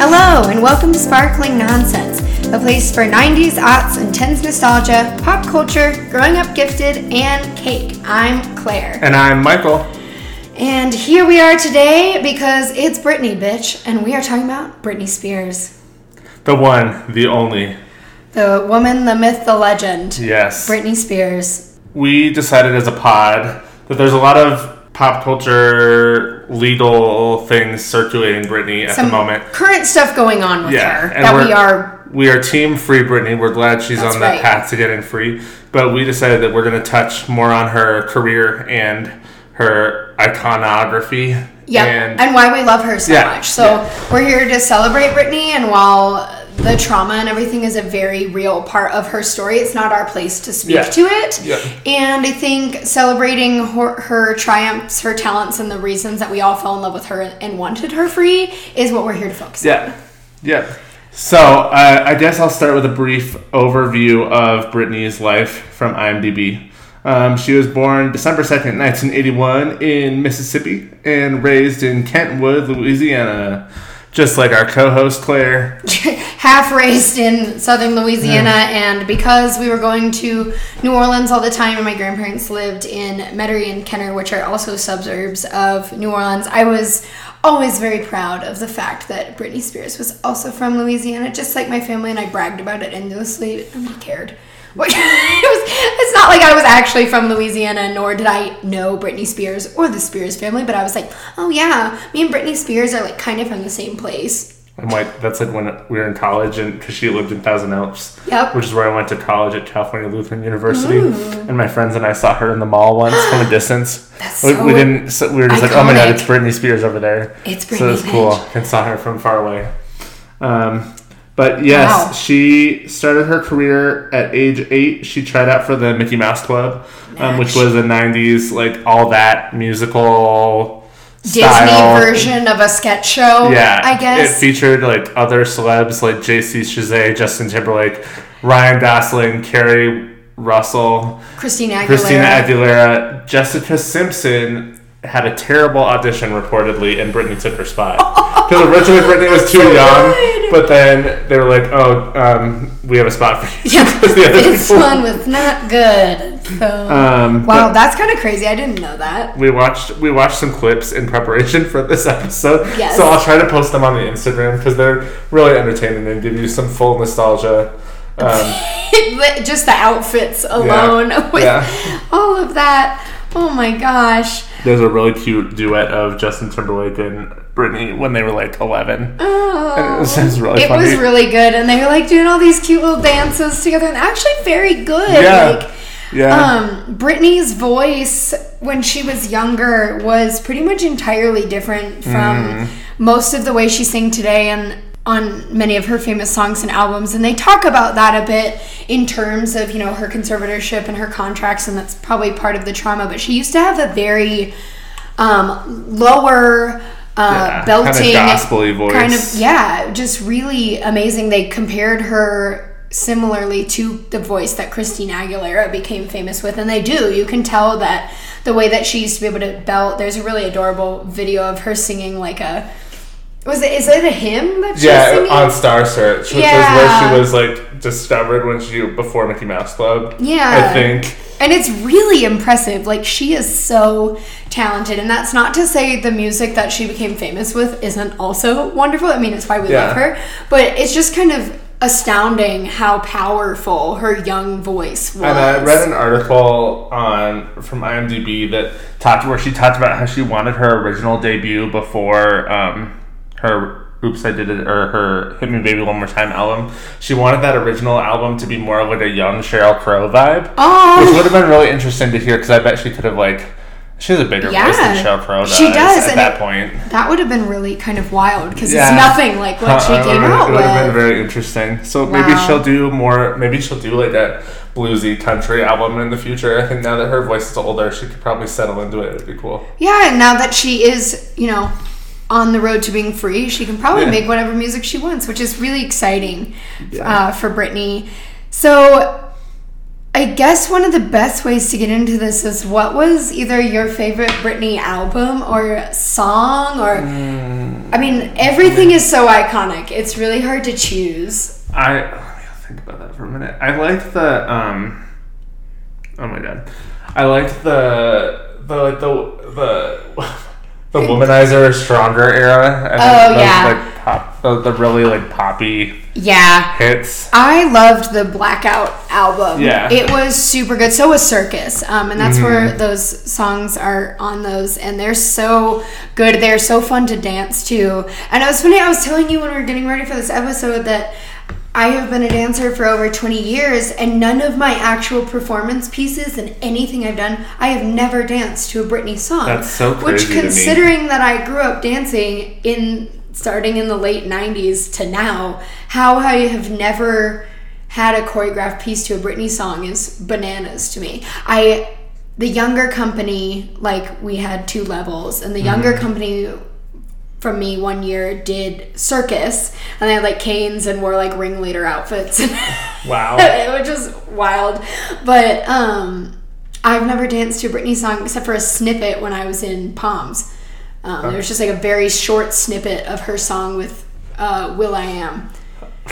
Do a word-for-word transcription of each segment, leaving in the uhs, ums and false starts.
Hello, and welcome to Sparkling Nonsense, a place for nineties, aughts, and tens nostalgia, pop culture, growing up gifted, and cake. I'm Claire. And I'm Michael. And here we are today because it's Britney, bitch, and we are talking about Britney Spears. The one, the only. The woman, the myth, the legend. Yes. Britney Spears. We decided as a pod that there's a lot of pop culture, legal things circulating Britney at Some the moment. Current stuff going on with yeah, her that we are. We are team free Britney. We're glad she's on the right. path to getting free. But we decided that we're going to touch more on her career and her iconography. Yeah, and, and why we love her so yeah, much. So yeah. we're here to celebrate Britney. And while the trauma and everything is a very real part of her story, it's not our place to speak yeah. to it. Yeah. And I think celebrating her, her triumphs, her talents, and the reasons that we all fell in love with her and wanted her free is what we're here to focus yeah. on. Yeah. So uh, I guess I'll start with a brief overview of Britney's life from IMDb. Um, she was born December second, nineteen eighty-one in Mississippi and raised in Kentwood, Louisiana. Just like our co-host, Claire. Half raised in southern Louisiana, yeah. and because we were going to New Orleans all the time, and my grandparents lived in Metairie and Kenner, which are also suburbs of New Orleans, I was always very proud of the fact that Britney Spears was also from Louisiana, just like my family, and I bragged about it endlessly. Nobody cared. It was, it's not like I was actually from Louisiana, nor did I know Britney Spears or the Spears family, but I was like, oh yeah, me and Britney Spears are like kind of from the same place. I'm like, that's like when we were in college, and because she lived in Thousand Oaks, yep. which is where I went to college at California Lutheran University, Ooh. and my friends and I saw her in the mall once from a distance. That's we, so we didn't. So we were just iconic. Like, oh my god, it's Britney Spears over there. It's Britney. So it's cool, and saw her from far away. Um. But yes, wow. she started her career at age eight. She tried out for the Mickey Mouse Club, um, which was a nineties, like, all that musical Disney style version of a sketch show, yeah, I guess. It featured, like, other celebs like J C. Chasez, Justin Timberlake, Ryan Gosling, Carrie Russell, Christina Aguilera. Christina Aguilera. Jessica Simpson had a terrible audition, reportedly, and Britney took her spot. Because originally Britney was too so young, good. But then they were like, "Oh, um, we have a spot for you." Yeah, the other this people. One was not good. So. Um, wow, that's kind of crazy. I didn't know that. We watched we watched some clips in preparation for this episode. Yes. So I'll try to post them on the Instagram because they're really entertaining and give you some full nostalgia. Um, Just the outfits alone yeah, with yeah. all of that. Oh my gosh. There's a really cute duet of Justin Timberlake and Britney when they were like eleven. Oh. And it was, it was really it funny. It was really good. And they were like doing all these cute little dances together and actually very good. Yeah. Like, yeah. Um, Britney's voice when she was younger was pretty much entirely different from mm. most of the way she sings today and on many of her famous songs and albums, and they talk about that a bit in terms of, you know, her conservatorship and her contracts, and that's probably part of the trauma, but she used to have a very um, lower uh, yeah, belting kind of gospel-y voice. Kind of, yeah, just really amazing. They compared her similarly to the voice that Christina Aguilera became famous with, and they do. You can tell that the way that she used to be able to belt. There's a really adorable video of her singing like a Was it? Is it a hymn that she yeah, was singing? Yeah, on Star Search, which yeah. was where she was like discovered when she before Mickey Mouse Club. Yeah, I think. And it's really impressive. Like, she is so talented, and that's not to say the music that she became famous with isn't also wonderful. I mean, it's why we yeah. love her, but it's just kind of astounding how powerful her young voice was. And I read an article on from IMDb that talked where she talked about how she wanted her original debut before. Um, Her Oops, I Did It, or her Hit Me Baby One More Time album. She wanted that original album to be more like a young Sheryl Crow vibe. Oh. Which would have been really interesting to hear, because I bet she could have, like, she has a bigger yeah. voice than Sheryl Crow does, she does at and that it, point. That would have been really kind of wild, because yeah. it's nothing like what uh, she came out with. It would have been very interesting. So wow. maybe she'll do more, maybe she'll do, like, that bluesy country album in the future. I think now that her voice is older, she could probably settle into it. It would be cool. Yeah, and now that she is, you know, on the road to being free, she can probably yeah. make whatever music she wants, which is really exciting yeah. uh, for Britney. So I guess one of the best ways to get into this is, what was either your favorite Britney album or song or mm. I mean, everything is so iconic. It's really hard to choose. I let me think about that for a minute. I liked the um. Oh my god, I liked the the like the the. The Womanizer Stronger era. And oh, those, yeah. Like, pop, the, the really, like, poppy yeah. hits. I loved the Blackout album. Yeah. It was super good. So was Circus. Um, and that's mm-hmm. where those songs are on those. And they're so good. They're so fun to dance to. And it was funny. I was telling you when we were getting ready for this episode that I have been a dancer for over twenty years, and none of my actual performance pieces and anything I've done, I have never danced to a Britney song. That's so crazy to me. Which, considering that I grew up dancing in starting in the late nineties to now, how I have never had a choreographed piece to a Britney song is bananas to me. I, the younger company, like we had two levels, and the younger mm-hmm. company from me one year did Circus, and they had like canes and wore like ringleader outfits. Wow. Which is wild. But um, I've never danced to a Britney song except for a snippet when I was in Palms. Um, okay. It was just like a very short snippet of her song with uh, Will.i.am.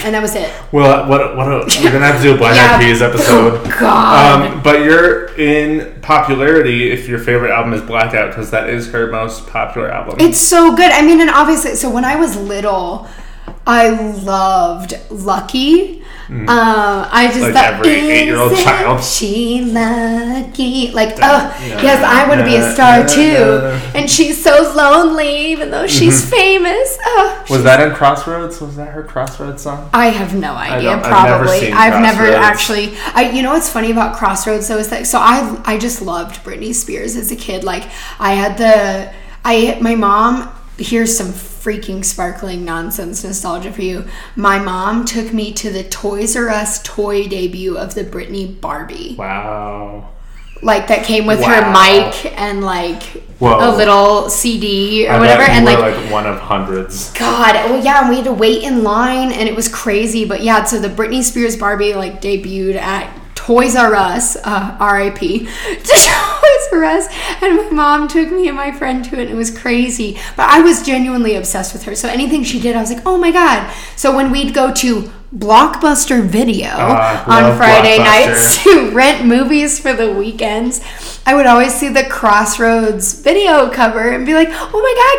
And that was it. Well, what, what a, we're going to have to do a Blind Eyed Peas episode. Oh, God. Um, but you're in popularity if your favorite album is Blackout, because that is her most popular album. It's so good. I mean, and obviously, so when I was little, I loved Lucky. Mm. Uh, I just like thought, every eight-year-old child. She lucky. Like, oh, yeah, yes, I want to yeah, be a star yeah, too. Yeah. And she's so lonely, even though she's mm-hmm. famous. Oh, was she's... that in Crossroads? Was that her Crossroads song? I have no idea. Probably. I've never, seen I've never actually. I, you know what's funny about Crossroads though is that so I I just loved Britney Spears as a kid. Like I had the I my mom. Here's some freaking sparkling nonsense nostalgia for you. My mom took me to the Toys R Us toy debut of the Britney Barbie. Wow. Like, that came with wow. her mic and, like, whoa. A little C D or I whatever. And like, like one of hundreds. God. Well, yeah, and we had to wait in line, and it was crazy. But, yeah, so the Britney Spears Barbie, like, debuted at Toys R Us, uh, R I P, Toys R Us, and my mom took me and my friend to it, and it was crazy. But I was genuinely obsessed with her, so anything she did, I was like, oh my god. So when we'd go to Blockbuster Video uh, on Friday nights to rent movies for the weekends, I would always see the Crossroads video cover and be like, oh my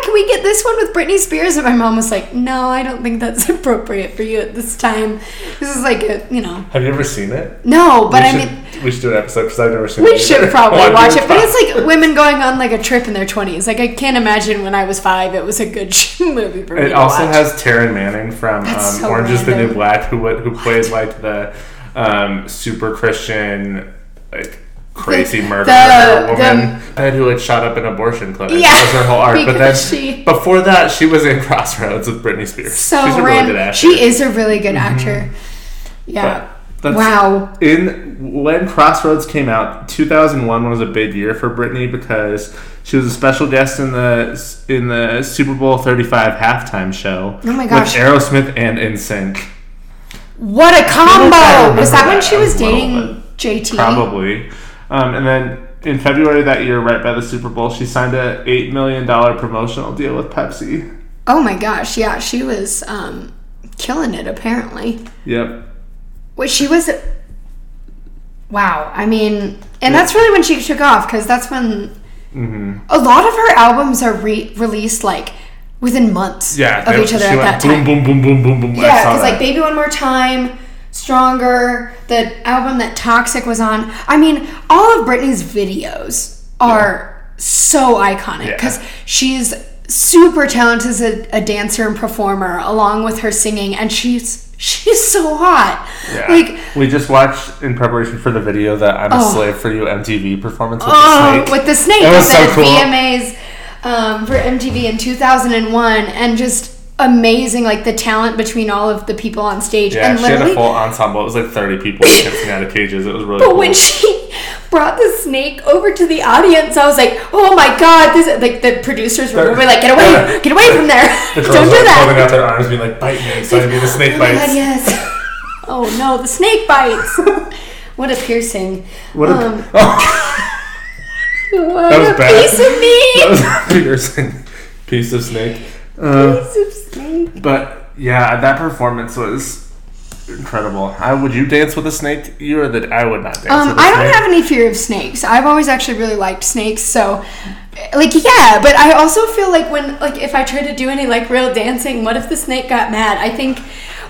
god, can we get this one with Britney Spears? And my mom was like, no, I don't think that's appropriate for you at this time. This is like a, you know. Have you ever seen it? No, but we I should, mean. We should do an episode because I've never seen we it. We should probably oh, watch it. But it's like women going on like a trip in their twenties. Like, I can't imagine when I was five it was a good movie for me It to also watch. Has Taryn Manning from um, so Orange is the New Black who who plays like the um, super Christian, like, crazy murderer the, woman the, who like shot up an abortion clinic. Yeah, that was her whole art. But then she, before that, she was in Crossroads with Britney Spears. So she's a really good actor. She is a really good actor. Mm-hmm. Yeah. That's, wow. In when Crossroads came out, two thousand one was a big year for Britney because she was a special guest in the in the Super Bowl thirty-five halftime show. Oh my gosh. With Aerosmith and N Sync. What a combo! Was that, that when she was dating J T? Probably. Um, and then in February that year, right by the Super Bowl, she signed a eight million dollars promotional deal with Pepsi. Oh my gosh, yeah. She was um, killing it, apparently. Yep. Well, she was... Wow. I mean... And that's really when she took off, because that's when... Mm-hmm. A lot of her albums are re- released, like... Within months yeah, of they, each other at that boom, time. Boom, boom, boom, boom, boom, boom. Yeah, because like Baby One More Time, Stronger, the album that Toxic was on. I mean, all of Britney's videos are yeah. so iconic because yeah. she's super talented as a, a dancer and performer, along with her singing, and she's she's so hot. Yeah. Like we just watched in preparation for the video that I'm oh, a Slave for You M T V performance with oh, the snake. With the snake. It was so cool. V M As. Um, for M T V in two thousand one, and just amazing, like the talent between all of the people on stage. Yeah, and she had a full ensemble. It was like thirty people dancing out of cages. It was really. But cool. When she brought the snake over to the audience, I was like, "Oh my god!" This is, like the producers were really like, "Get away, yeah. get away from there! The girls Don't do that!" Holding out their arms, being like, "Bite me!" So I mean, the snake oh bites. God, yes. Oh no, the snake bites! What a piercing! What a. Um, oh. What that was a bad. Piece of meat! That was a piercing piece of snake. Uh, snake. But yeah, that performance was incredible. I, would you dance with a snake? You or that I would not dance um, with a I snake. I don't have any fear of snakes. I've always actually really liked snakes, so like yeah, but I also feel like when like if I try to do any like real dancing, what if the snake got mad? I think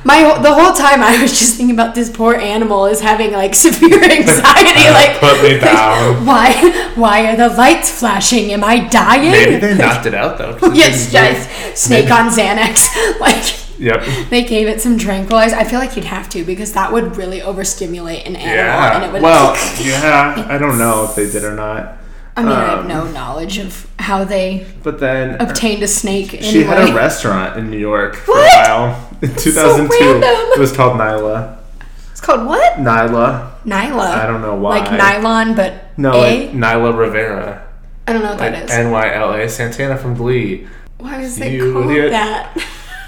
My the whole time I was just thinking about this poor animal is having like severe anxiety. uh, like put me down. Like, why? Why are the lights flashing? Am I dying? Maybe they knocked it out though. Yes, yes. Snake maybe. On Xanax. Like yep. They gave it some tranquilizers. I feel like you'd have to because that would really overstimulate an animal. Yeah. And it would well, yeah. I don't know if they did or not. I mean, um, I have no knowledge of how they but then obtained a snake. Anyway. She had a restaurant in New York for what? a while. In two thousand two, so it was called Nyla. It's called what? Nyla. Nyla. I don't know why. Like nylon, but no, a? Like Nyla Rivera. I don't know what like that is. N Y L A Santana from Glee. Why was it called idiot. that?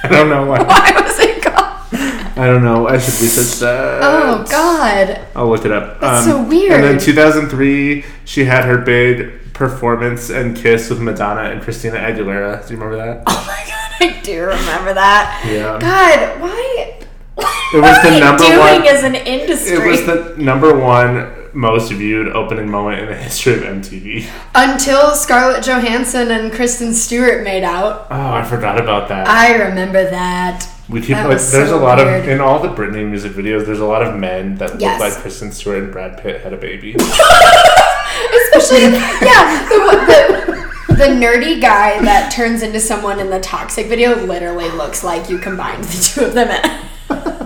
I don't know why. Why was it called? I don't know. I should research that. Oh, God. I'll look it up. That's um, so weird. And then two thousand three, she had her big performance and kiss with Madonna and Christina Aguilera. Do you remember that? Oh, my God. I do remember that. Yeah. God, why? It was what the are number doing one, as an industry? It was the number one most viewed opening moment in the history of M T V. Until Scarlett Johansson and Kristen Stewart made out. Oh, I forgot about that. I remember that. We keep that like there's so a lot weird. of in all the Britney music videos. There's a lot of men that yes. look like Kristen Stewart and Brad Pitt had a baby. Especially, yeah, the, the the nerdy guy that turns into someone in the Toxic video literally looks like you combined the two of them.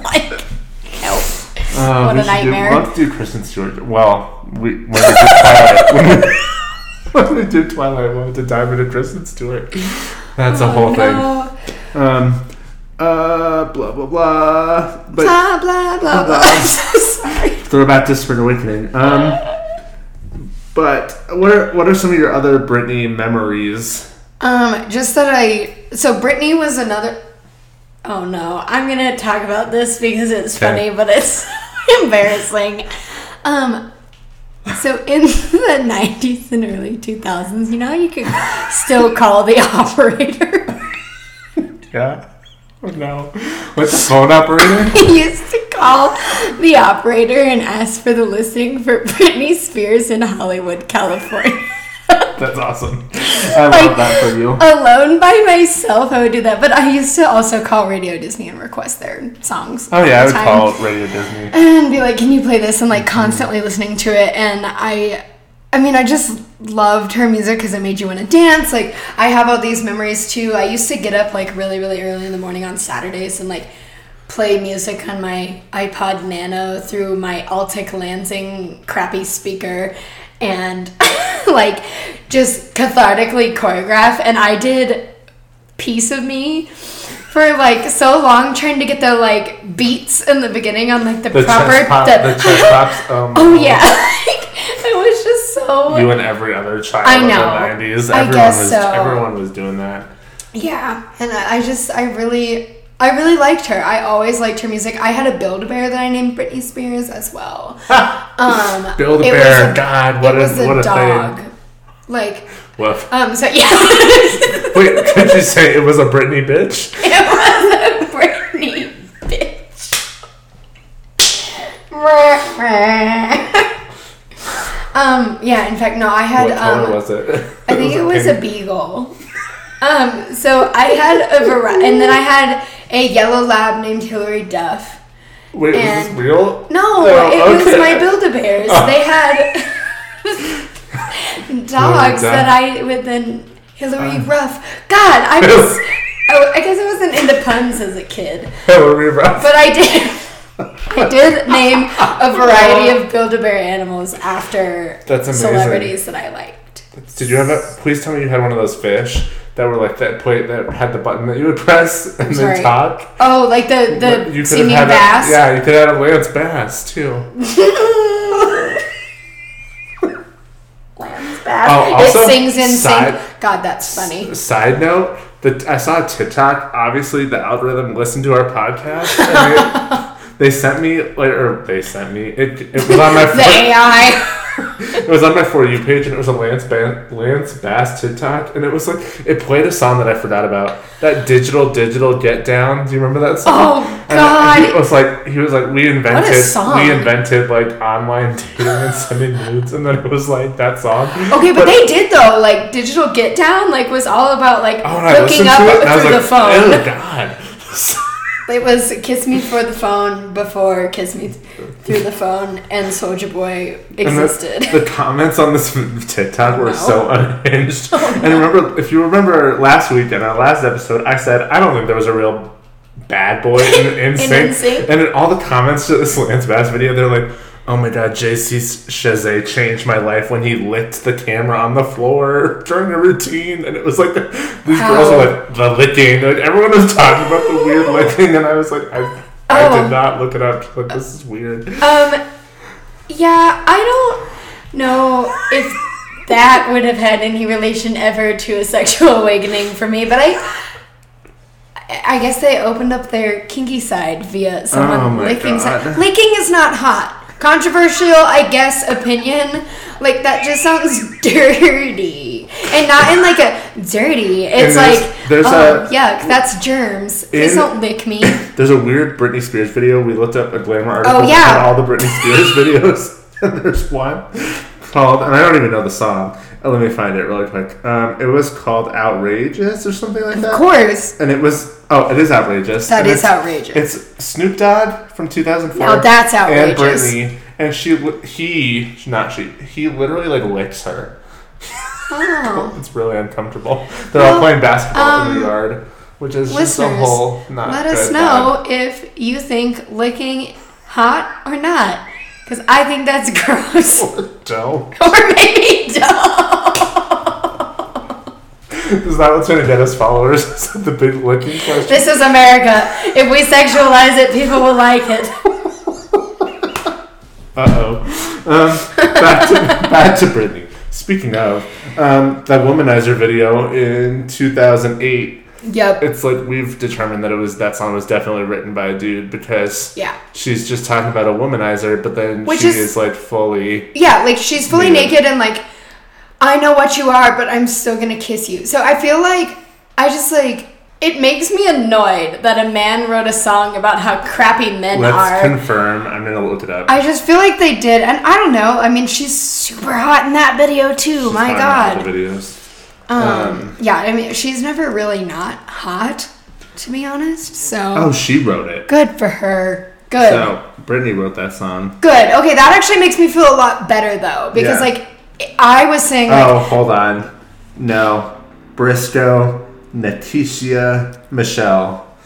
Like, help! Uh, what a nightmare. Do, let's do Kristen Stewart. Well, we when we did Twilight, when we, when we did Twilight, we went to dive into Kristen Stewart. That's oh, a whole no. thing. Um. Uh, blah, blah, blah. But, blah, blah, blah, blah. I'm so sorry. Throwback to Spring Awakening. Um, but what are, what are some of your other Britney memories? Um, just that I... So Britney was another... Oh, no. I'm going to talk about this because it's okay. funny, but it's embarrassing. Um... So in the nineties and early two thousands, you know you could still call the operator? Yeah. No. What's the phone operator? He used to call the operator and ask for the listing for Britney Spears in Hollywood, California. That's awesome. I like, love that for you. Alone by myself, I would do that. But I used to also call Radio Disney and request their songs. Oh, yeah, I would call Radio Disney. And be like, can you play this? And, like, constantly mm-hmm. listening to it. And I... I mean, I just loved her music because it made you want to dance. Like, I have all these memories, too. I used to get up, like, really, really early in the morning on Saturdays and, like, play music on my iPod Nano through my Altec Lansing crappy speaker and, like, just cathartically choreograph. And I did Piece of Me for, like, so long trying to get the, like, beats in the beginning on, like, the, the proper... Chest pop, the, the chest pops. Um, oh, yeah. It was just so... You and every other child I know. in the nineties. Everyone I guess was, so. Everyone was doing that. Yeah. And I just... I really... I really liked her. I always liked her music. I had a Build-A-Bear that I named Britney Spears as well. um, Build-A-Bear. A, God, what, it is, was a what a dog. thing. Like... Woof. Um, so, yeah. Wait, could you say it was a Britney bitch? It was a Britney bitch. Um, yeah, in fact, no, I had, what color um, was it? I think it was, it was a beagle. Um, so I had a variety, and then I had a yellow lab named Hillary Duff. Wait, and is this real? No, no it okay. was my Build-A-Bears. Oh. They had dogs that I, with then Hillary um. Ruff. God, I was, I, I guess I wasn't into puns as a kid. Hillary Ruff. But I did. I did name a variety of Build-A-Bear animals after celebrities that I liked. Did you have a... Please tell me you had one of those fish that were like that plate that had the button that you would press and then talk. Oh, like the, the you singing have had bass? A, yeah, you could have had a Lance Bass, too. Lance Bass. Oh, it sings in side, sync. God, that's funny. Side note, the, I saw a TikTok. Obviously, the algorithm listened to our podcast. And it, They sent me, like, or they sent me, it, it was on my phone. The A I. It was on my For You page, and it was a Lance, ba- Lance Bass TikTok, and it was like, it played a song that I forgot about. That Digital, Digital Get Down. Do you remember that song? Oh, God. And it was like, he was like, we invented, what a song. we invented like online dating and sending nudes, and then it was like that song. Okay, but, but they did though, like Digital Get Down, like was all about like oh, hooking up it, through like, the phone. Oh, God. It was Kiss Me for the Phone before Kiss Me Through the Phone and Soulja Boy existed. The, the comments on this TikTok were no. so unhinged. Oh, no. And remember, if you remember last week in our last episode, I said, I don't think there was a real bad boy in NSYNC. And in all the comments to this Lance Bass video, they're like, oh my God, J C. Chasez changed my life when he licked the camera on the floor during a routine. And it was like, the, these How? girls were like, the licking. Like, everyone was talking about the weird licking. And I was like, I, oh. I did not look it up. Like, this is weird. Um, Yeah, I don't know if that would have had any relation ever to a sexual awakening for me. But I... I guess they opened up their kinky side via someone oh my licking. God. Licking is not hot. Controversial, I guess, opinion. Like, that just sounds dirty. And not in, like, a dirty. It's there's, like, there's oh, a, yuck, that's germs. In, Please don't lick me. There's a weird Britney Spears video. We looked up a Glamour article oh, yeah. on all the Britney Spears videos. And there's one called, and I don't even know the song. Let me find it really quick. Um, it was called Outrageous or something like that. Of course. And it was... Oh, it is outrageous. That and is it's, outrageous. It's Snoop Dogg from two thousand four. No, that's outrageous. And Britney. And she... He... Not she. He literally, like, licks her. Oh. It's really uncomfortable. They're well, all playing basketball um, in the yard. Which is just a whole not let good us know vibe. If you think licking hot or not. Because I think that's gross. Or don't. Or maybe don't. Is that what's going to get us followers? Is that the big licking question? This is America. If we sexualize it, people will like it. Uh-oh. Um, back, to, back to Britney. Speaking of, um, that Womanizer video in two thousand eight. Yep. It's like we've determined that it was that song was definitely written by a dude because yeah. she's just talking about a womanizer, but then Which she is, is like fully... Yeah, like she's fully naked, naked and like... I know what you are, but I'm still gonna kiss you. So I feel like, I just like, it makes me annoyed that a man wrote a song about how crappy men Let's are. Let's confirm. I'm gonna look it up. I just feel like they did. And I don't know. I mean, she's super hot in that video too. She's My hot God. In all the videos. Um, um, yeah, I mean, she's never really not hot, to be honest. So. Oh, she wrote it. Good for her. Good. So, Britney wrote that song. Good. Okay, that actually makes me feel a lot better though. Because yeah. like, I was saying like, oh, hold on. No. Briscoe, Natisha, Michelle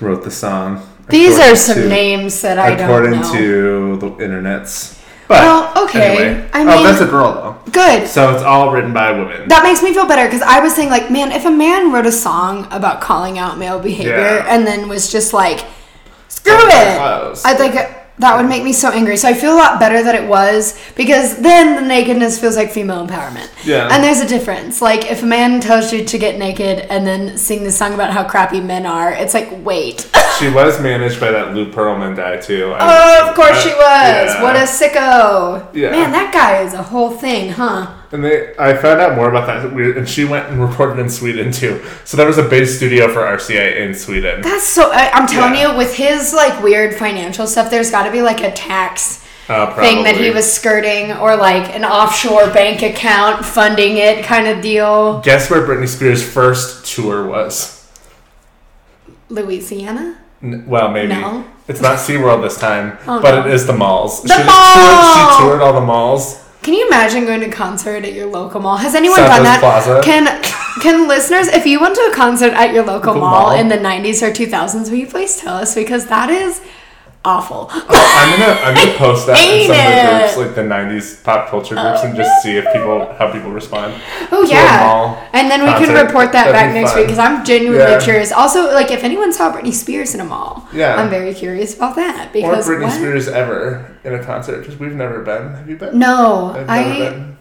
wrote the song. These are some to, names that I don't know. According to the internets. But, well, okay. Anyway. I mean, oh, that's a girl, though. Good. So it's all written by women. That makes me feel better, because I was saying, like, man, if a man wrote a song about calling out male behavior yeah. and then was just like, screw oh, it. I'd like... That would make me so angry. So I feel a lot better that it was, because then the nakedness feels like female empowerment. Yeah. And there's a difference. Like, if a man tells you to get naked and then sing this song about how crappy men are, it's like, wait. She was managed by that Lou Pearlman guy, too. I oh, mean, of course I, she was. Yeah. What a sicko. Yeah. Man, that guy is a whole thing, huh? And they, I found out more about that. And she went and recorded in Sweden, too. So there was a base studio for R C A in Sweden. That's so... I, I'm telling yeah. you, with his, like, weird financial stuff, there's got to be, like, a tax uh, thing that he was skirting or, like, an offshore bank account funding it kind of deal. Guess where Britney Spears' first tour was? Louisiana? N- well, maybe. No. It's not SeaWorld this time, oh, but no. it is the malls. The she, mall! toured, she toured all the malls. Can you imagine going to a concert at your local mall? Has anyone South done that? Plaza. Can can listeners, if you went to a concert at your local, local mall, mall in the nineties or two thousands, will you please tell us? Because that is awful. Oh, I'm gonna I'm gonna post that in some it. of the groups, like the nineties pop culture groups, oh, and just see if people how people respond. Oh yeah, a mall and then we concert. Can report that That'd back be next fun. Week because I'm genuinely yeah. curious. Also, like if anyone saw Britney Spears in a mall, yeah. I'm very curious about that because or Britney what? Spears ever. In a concert, because we've never been. Have you been? No, I've never I. Been.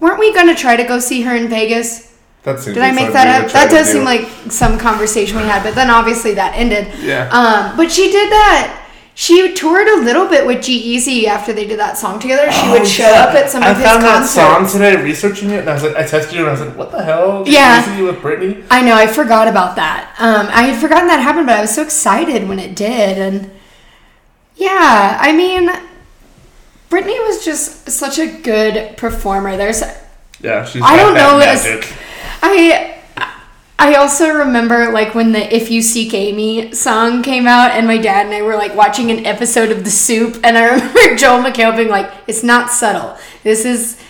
Weren't we going to try to go see her in Vegas? That seems. Did like I make that up? That does do. seem like some conversation we had, but then obviously that ended. Yeah. Um, but she did that. She toured a little bit with G-Eazy after they did that song together. She oh, would show yeah. up at some I of his concerts. I found that song today researching it, and I was like, I texted you and I was like, what the hell? G-Eazy yeah. with Britney? I know, I forgot about that. Um, I had forgotten that happened, but I was so excited when it did. And yeah, I mean, Britney was just such a good performer. There's, yeah, she's. I don't know. Magic. I. I also remember, like, when the If You Seek Amy song came out, and my dad and I were, like, watching an episode of The Soup, and I remember Joel McHale being like, it's not subtle. This is,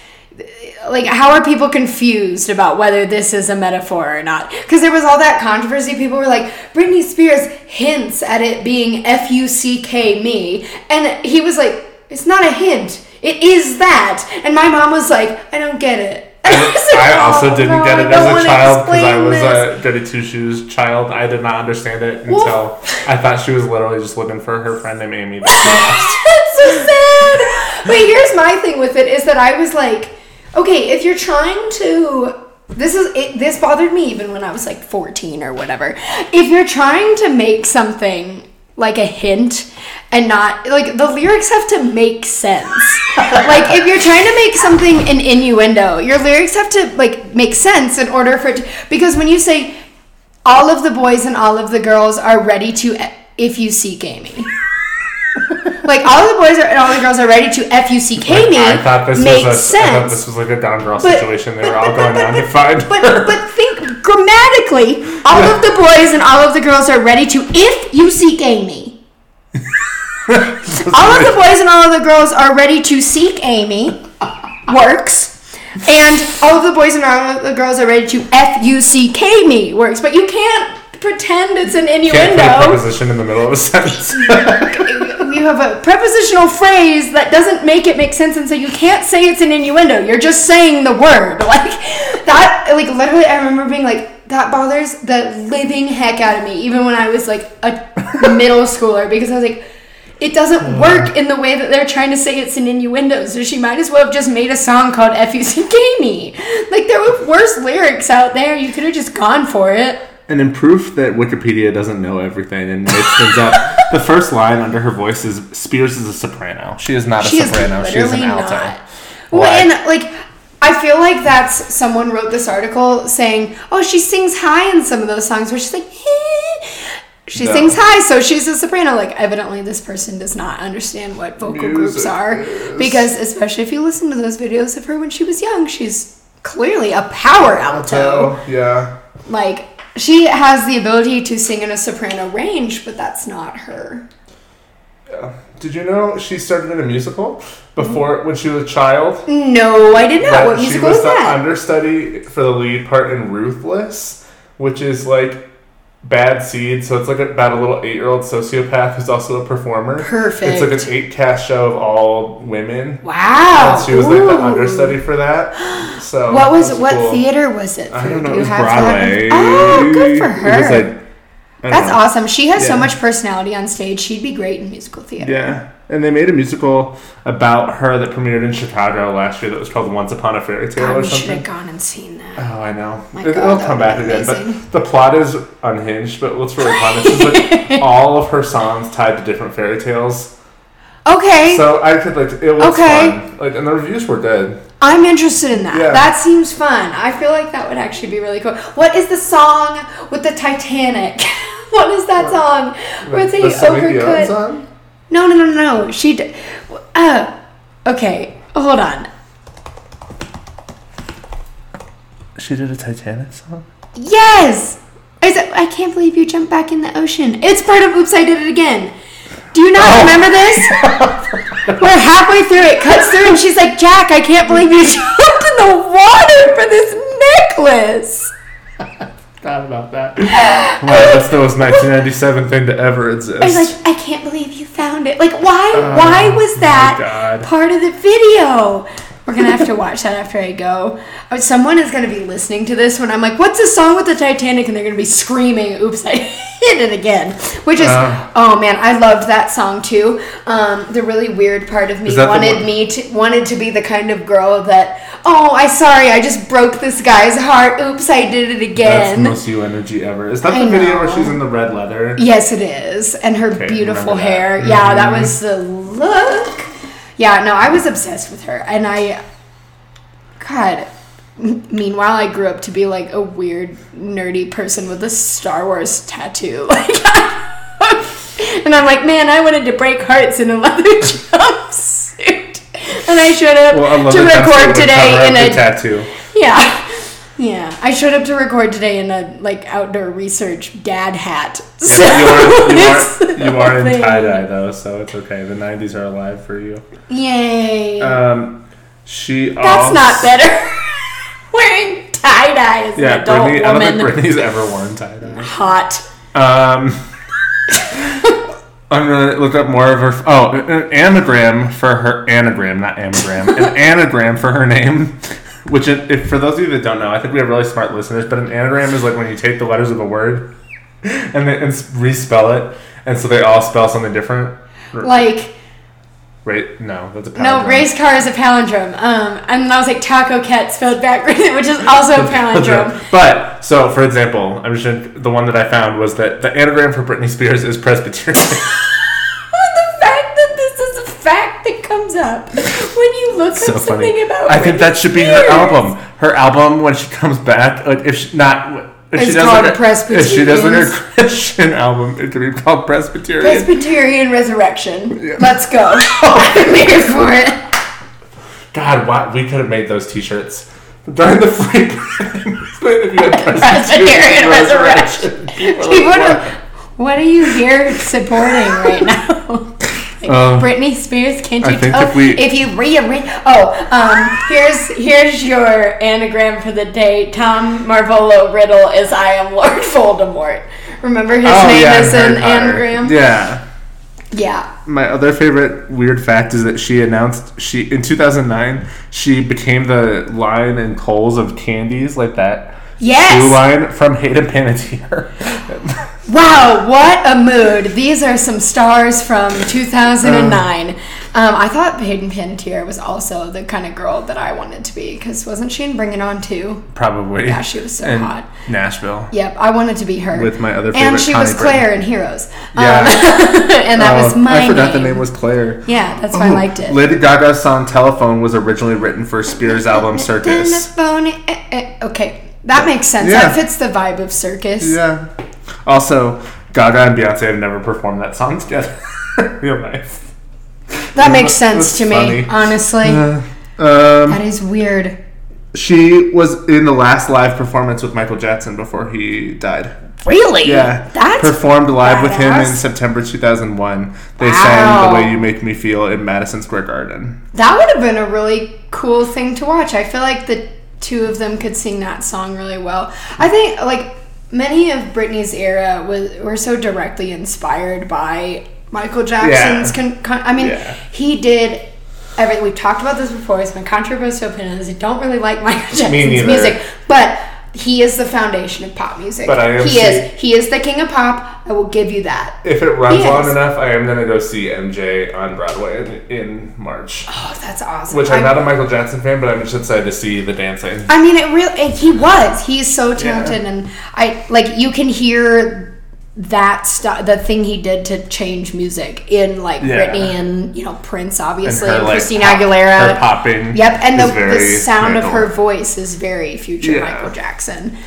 like, how are people confused about whether this is a metaphor or not? Because there was all that controversy. People were like, Britney Spears hints at it being F U C K me, and he was like, it's not a hint. It is that. And my mom was like, I don't get it. I also oh, didn't no, get it as a child because I was this. a Goody Two Shoes child. I did not understand it until well, I thought she was literally just looking for her friend named Amy. That's so sad. But here's my thing with it is that I was like, okay, if you're trying to, this is it, this bothered me even when I was like fourteen or whatever. If you're trying to make something like a hint and not, like, the lyrics have to make sense. Like, if you're trying to make something an innuendo, your lyrics have to, like, make sense in order for it to, because when you say, all of the boys and all of the girls are ready to If You Seek Amy. Like, all of the boys are, and all the girls are ready to F U C K me, I thought this makes was a, sense. I thought this was like a Gone Girl but, situation. They but, were all but, going but, on to find but, her. But think, grammatically, all yeah. of the boys and all of the girls are ready to If You Seek Amy. all of the boys and all of the girls are ready to seek Amy. Works. And all of the boys and all of the girls are ready to F U C K me. Works. But you can't pretend it's an innuendo. Can't put a preposition in the middle of a sentence. You have a prepositional phrase that doesn't make it make sense, and so you can't say it's an innuendo. You're just saying the word. Like that, like literally, I remember being like, that bothers the living heck out of me, even when I was like a middle schooler, because I was like, it doesn't work in the way that they're trying to say it's an innuendo, so she might as well have just made a song called F U C K me. Like, there were worse lyrics out there. You could have just gone for it. And in proof that Wikipedia doesn't know everything, and it turns out the first line under her voice is, Spears is a soprano. She is not a she soprano. Is she is an alto. Not. Well, and, like, I feel like that's, someone wrote this article saying, oh, she sings high in some of those songs where she's like, eh. She no. sings high, so she's a soprano. Like, evidently this person does not understand what vocal Music groups are. Is. Because, especially if you listen to those videos of her when she was young, she's clearly a power alto. alto. Yeah. Like, she has the ability to sing in a soprano range, but that's not her. Yeah. Did you know she started in a musical before when she was a child? No, I did not. What musical was that? She was the understudy for the lead part in Ruthless, which is like Bad Seed. So it's like about a little eight-year-old sociopath who's also a performer. Perfect. It's like an eight-cast show of all women. Wow. And she was Ooh. like the understudy for that. So what was, was what cool. theater was it? I don't know. You it was Broadway. Oh, good for her. It was like, that's know. awesome. She has yeah. so much personality on stage. She'd be great in musical theater. Yeah, and they made a musical about her that premiered in Chicago last year that was called Once Upon a Fairy Tale God, or something. We should have gone and seen that. Oh, I know. It, God, it'll come back again. But the plot is unhinged. But what's really fun is like all of her songs tied to different fairy tales. Okay. So I could like it was okay. fun. Like, and the reviews were good. I'm interested in that. Yeah. That seems fun. I feel like that would actually be really cool. What is the song with the Titanic? What is that song? Where they overcooked? Song? No, no, no, no. She. D- uh, okay, hold on. She did a Titanic song? Yes. Is it, I can't believe you jumped back in the ocean. It's part of Oops, I Did It Again. Do you not oh. remember this? We're halfway through it. Cuts through and she's like, Jack, I can't believe you jumped in the water for this necklace. I forgot about that. Wow, that's the most nineteen ninety-seven thing to ever exist. I was like, I can't believe you found it. Like, why, oh, why was that part of the video? We're going to have to watch that after I go. Someone is going to be listening to this when I'm like, what's the song with the Titanic? And they're going to be screaming, Oops, I Did It Again. Which is, uh, oh man, I loved that song too. Um, the really weird part of me wanted me to, wanted to be the kind of girl that, oh, I'm sorry, I just broke this guy's heart. Oops, I did it again. That's most you energy ever. Is that I the know. video where she's in the red leather? Yes, it is. And her okay, beautiful hair. That. Yeah, mm-hmm. that was the look. Yeah, no, I was obsessed with her, and I, God, m- meanwhile, I grew up to be, like, a weird, nerdy person with a Star Wars tattoo, like, and I'm like, man, I wanted to break hearts in a leather jumpsuit, and I showed up well, to record today in a, tattoo. yeah, yeah, I showed up to record today in a, like, outdoor research dad hat, so you are, you are, you are in tie-dye, though, so it's okay. The nineties are alive for you. Yay. Um, she That's also... not better. Wearing tie-dye as yeah, an adult Britney, woman. I don't think Britney's ever worn tie-dye. Hot. Um, I'm going to look up more of her... Oh, an anagram for her... Anagram, not anagram. An anagram for her name... Which, if, for those of you that don't know, I think we have really smart listeners, but an anagram is like when you take the letters of a word and then and respell it, and so they all spell something different. Like... Wait, no, that's a palindrome. No, race car is a palindrome. Um, and I was like, taco cat spelled backwards, which is also a palindrome. But, so, for example, I'm just gonna, the one that I found was that the anagram for Britney Spears is Presbyterian. Fact that comes up when you look so up something funny. About I Britney think that should be Spears. Her album. Her album when she comes back, like if she, not if it's she does like Presbyterian. If she does like her Christian album, it could be called Presbyterian. Presbyterian Resurrection. Yeah. Let's go. I'm here for it. God, why, we could have made those T-shirts during the free Presbyterian, Presbyterian Resurrection. People people like, what? what are you here supporting right now? Um, Britney Spears, can't you? I think oh, if, we, if you rearrange, oh, um, here's here's your anagram for the day. Tom Marvolo Riddle is I am Lord Voldemort. Remember his oh, name yeah, is an anagram. Yeah. Yeah. My other favorite weird fact is that she announced she in two thousand nine she became the line and Kohl's of candies like that. Yes. Blue line from Hayden Panettiere. Wow, what a mood. These are some stars from two thousand nine. Uh, um, I thought Hayden Panettiere was also the kind of girl that I wanted to be, because wasn't she in Bring It On too? Probably. Yeah, she was so and hot. Nashville. Yep, I wanted to be her. With my other favorite And she Connie was Claire Britton. In Heroes. Yeah. Um, and that oh, was my I forgot name. the name was Claire. Yeah, that's why oh, I liked it. Lady Gaga's song Telephone was originally written for Spears' album Circus. Telephone. Okay, that makes sense. Yeah. That fits the vibe of Circus. Yeah. Also, Gaga and Beyonce have never performed that song together in real life. That makes sense to funny. me, honestly. Uh, um, that is weird. She was in the last live performance with Michael Jackson before he died. Really? Yeah. That's Performed live badass. with him in September two thousand one. They wow. sang The Way You Make Me Feel in Madison Square Garden. That would have been a really cool thing to watch. I feel like the two of them could sing that song really well. I think, like... Many of Britney's era was were so directly inspired by Michael Jackson's. Yeah. Con, con, I mean, yeah. he did everything. We've talked about this before. It's been controversial opinions. I don't really like Michael Jackson's music, but he is the foundation of pop music. But I am he see, is he is the king of pop. I will give you that. If it runs he long is. enough, I am gonna go see M J on Broadway in, in March. Oh, that's awesome! Which I'm, I'm not a Michael Jackson fan, but I'm just excited to see the dancing. I mean, it really he was. He's so talented, yeah. and I like you can hear that stuff, the thing he did to change music in like yeah. Britney and you know Prince, obviously, and her, like, Christina pop, Aguilera, her popping. Yep, and the, the sound metal. of her voice is very future yeah. Michael Jackson.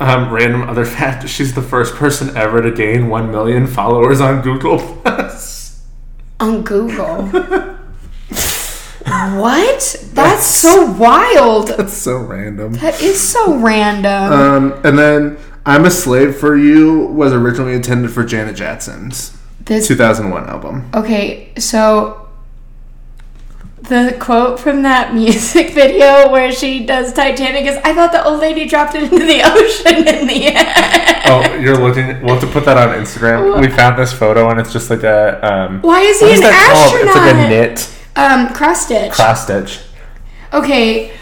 Um, random other fact: she's the first person ever to gain one million followers on Google Plus. On Google, what? That's, that's so wild. That's so random. That is so random. Um, and then. I'm a Slave for You was originally intended for Janet Jackson's this, two thousand one album. Okay, so the quote from that music video where she does Titanic is, I thought the old lady dropped it into the ocean in the end. Oh, you're looking... We'll have to put that on Instagram. We found this photo and it's just like a... Um, Why is he an astronaut? Called? It's like a knit. Um, cross stitch. Cross stitch. okay,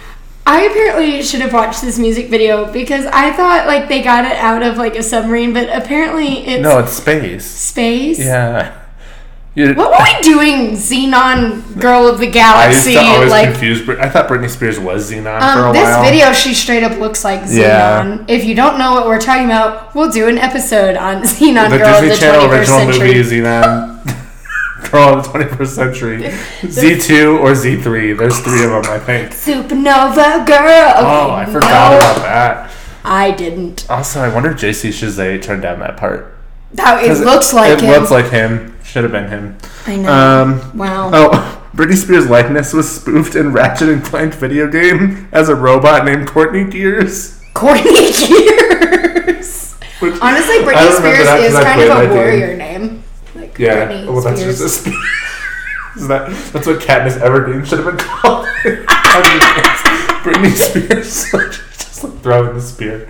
I apparently should have watched this music video because I thought, like, they got it out of, like, a submarine, but apparently it's... No, it's space. Space? Yeah. You're, what were we doing, Xenon Girl of the Galaxy? I used to always like, confuse Britney. I thought Britney Spears was Xenon um, for a this while. This video, she straight up looks like Xenon. Yeah. If you don't know what we're talking about, we'll do an episode on Xenon the Girl Disney of the Channel twenty-first century. The Disney Channel original movie, Xenon Girl of the twenty-first century. Z two or Z three. There's three of them, I think. Supernova Girl. Okay, oh, I forgot no. about that. I didn't. Also, I wonder if J C. Chasez turned down that part. That, it looks like it, him. It looks like him. Should have been him. I know. Um, wow. Oh, Britney Spears' likeness was spoofed in Ratchet and Clank video game as a robot named Courtney Gears. Courtney Gears. Which, honestly, Britney Spears is kind of a warrior game. name. Like yeah. Courtney well, that's Spears. Just a is that, that's what Katniss Everdeen should have been called. Britney Spears. Just like throwing the spear.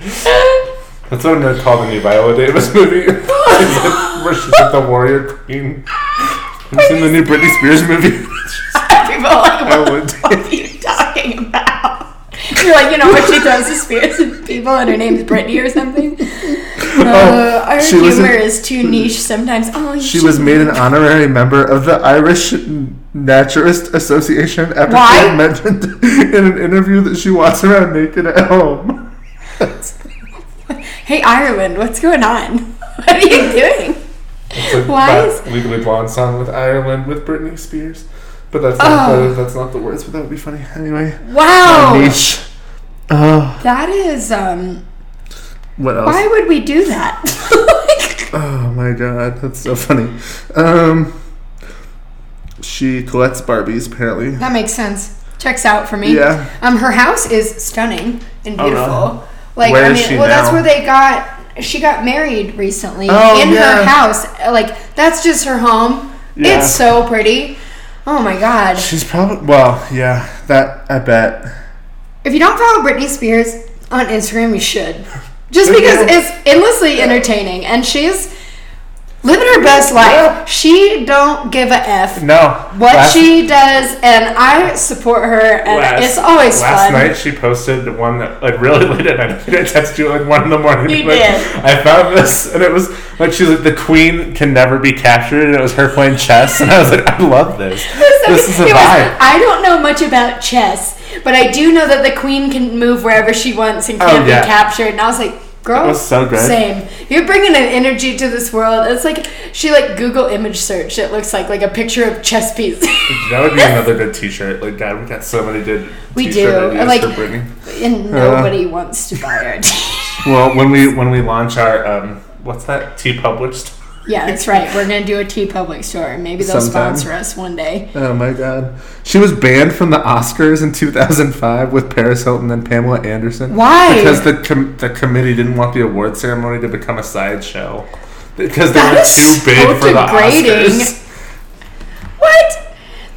That's what I'm going to call the new Viola Davis movie. Where she's like the warrior queen. Have you seen the new Britney Spears movie? People are like, what the fuck are you talking about? You're like, you know when she throws the spears at people and her name's Britney or something? Uh, oh, our humor in, is too niche sometimes. Oh, She was made an honorary member of the Irish Naturist Association after she had mentioned in an interview that she walks around naked at home. Hey, Ireland, what's going on? What are you doing? It's like Why that is... Legally Blonde song with Ireland with Britney Spears. But that's not, oh. the, that's not the words, but that would be funny. Anyway. Wow. Niche. Oh. That is, um... What else? Why would we do that? Like... Oh, my God. That's so funny. Um, she collects Barbies, apparently. That makes sense. Checks out for me. Yeah. Um, her house is stunning and beautiful. Oh, no. Like, where I mean, is she well, now? That's where they got... She got married recently oh, in yeah. her house. Like, that's just her home. Yeah. It's so pretty. Oh, my God. She's probably... Well, yeah. That, I bet. If you don't follow Britney Spears on Instagram, you should. Just because it's endlessly entertaining. And she's living her best life. Yeah. She don't give a F. No. What last, she does, and I support her, and last, it's always last fun. Last night, she posted one that, like, really lit it. I think I texted you, like, one in the morning. You like, did. I found this, and it was, like, she's like, the queen can never be captured, and it was her playing chess, and I was like, I love this. So this is a vibe. Was, I don't know much about chess, but I do know that the queen can move wherever she wants and can't oh, yeah. be captured, and I was like, girl, that was so good. Same. You're bringing an energy to this world. It's like she like Google image search. It looks like like a picture of chess piece. That would be another good T-shirt. Like God, we got so many good we T-shirt do. Ideas like, for Britney, and nobody uh, wants to buy our T-shirts. Well, when we when we launch our um, what's that T-Public store? Yeah, that's right. We're gonna do a T-Public store. Maybe they'll Sometime. sponsor us one day. Oh my God, she was banned from the Oscars in two thousand five with Paris Hilton and Pamela Anderson. Why? Because the com- the committee didn't want the award ceremony to become a sideshow because they that were too big so for degrading. the Oscars. What?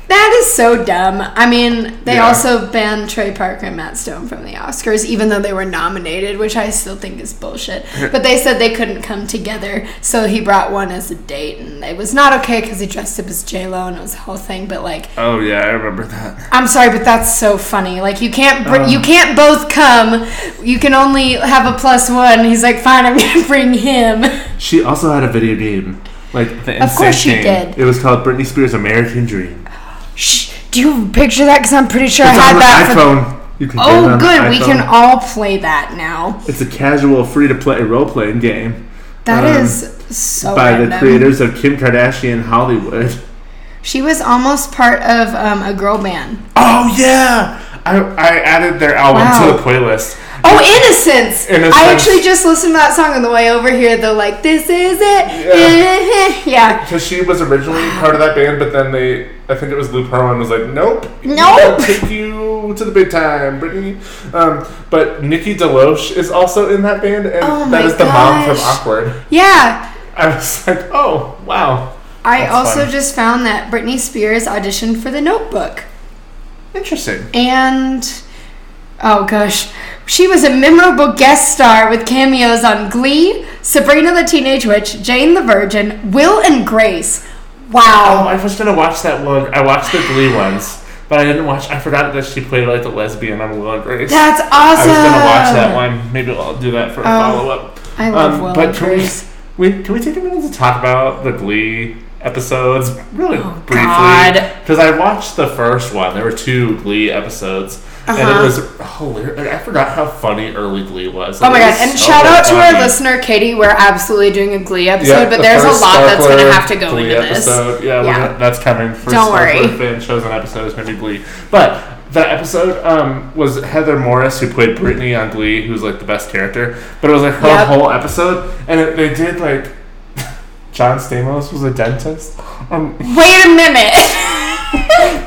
That is so dumb. I mean, they yeah. also banned Trey Parker and Matt Stone from the Oscars, even though they were nominated, which I still think is bullshit. But they said they couldn't come together, so he brought one as a date, and it was not okay because he dressed up as J-Lo, and it was a whole thing. But like, oh yeah, I remember that. I'm sorry, but that's so funny. Like, you can't br- um, you can't both come. You can only have a plus one. He's like, fine, I'm gonna bring him. She also had a video game, like the NSYNC of course she game. did. It was called Britney Spears' American Dream. Shh, do you picture that? Because I'm pretty sure it's I had on that iPhone. For... You can oh, it on good. We can all play that now. It's a casual, free-to-play role-playing game. That um, is so by random. The creators of Kim Kardashian Hollywood. She was almost part of um, a girl band. Oh yeah, I I added their album wow. to the playlist. Oh, Innocence. Innocence. I actually just listened to that song on the way over here. They're like, this is it. Yeah. yeah. Because she was originally part of that band, but then they, I think it was Lou Pearlman was like, nope. Nope. We'll take you to the big time, Brittany. Um, but Nikki DeLoach is also in that band, and oh that is the gosh. mom from Awkward. Yeah. I was like, oh, wow. I That's also fun. just found that Britney Spears auditioned for The Notebook. Interesting. And... Oh, gosh. She was a memorable guest star with cameos on Glee, Sabrina the Teenage Witch, Jane the Virgin, Will and Grace. Wow. Oh, I was going to watch that one. I watched the Glee ones. But I didn't watch. I forgot that she played like the lesbian on Will and Grace. That's awesome. I was gonna watch that one. Maybe I'll do that for a oh, follow up. I love um, Will but and Grace. We, we, can we take a minute to talk about the Glee episodes really oh, briefly? Because I watched the first one. There were two Glee episodes. Uh-huh. And it was hilarious. I forgot how funny early Glee was. Like, oh my god! And so shout out to funny. our listener Katie. We're absolutely doing a Glee episode, yeah, but the there's a lot that's going to have to go Glee into episode. this. Yeah, yeah. Gonna, that's coming. First Don't worry. Fan shows and episodes maybe Glee, but that episode um, was Heather Morris, who played Britney on Glee, who's like the best character. But it was like her yep. whole episode, and it, they did like John Stamos was a dentist. Um, Wait a minute.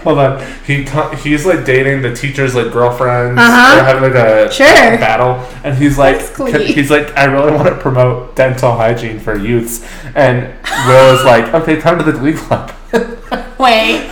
Hold on. He he's like dating the teacher's like girlfriends. Uh-huh. They're having like a, sure. a battle, and he's like he's like I really want to promote dental hygiene for youths, and Will is like, okay, time to the Glee Club. Wait.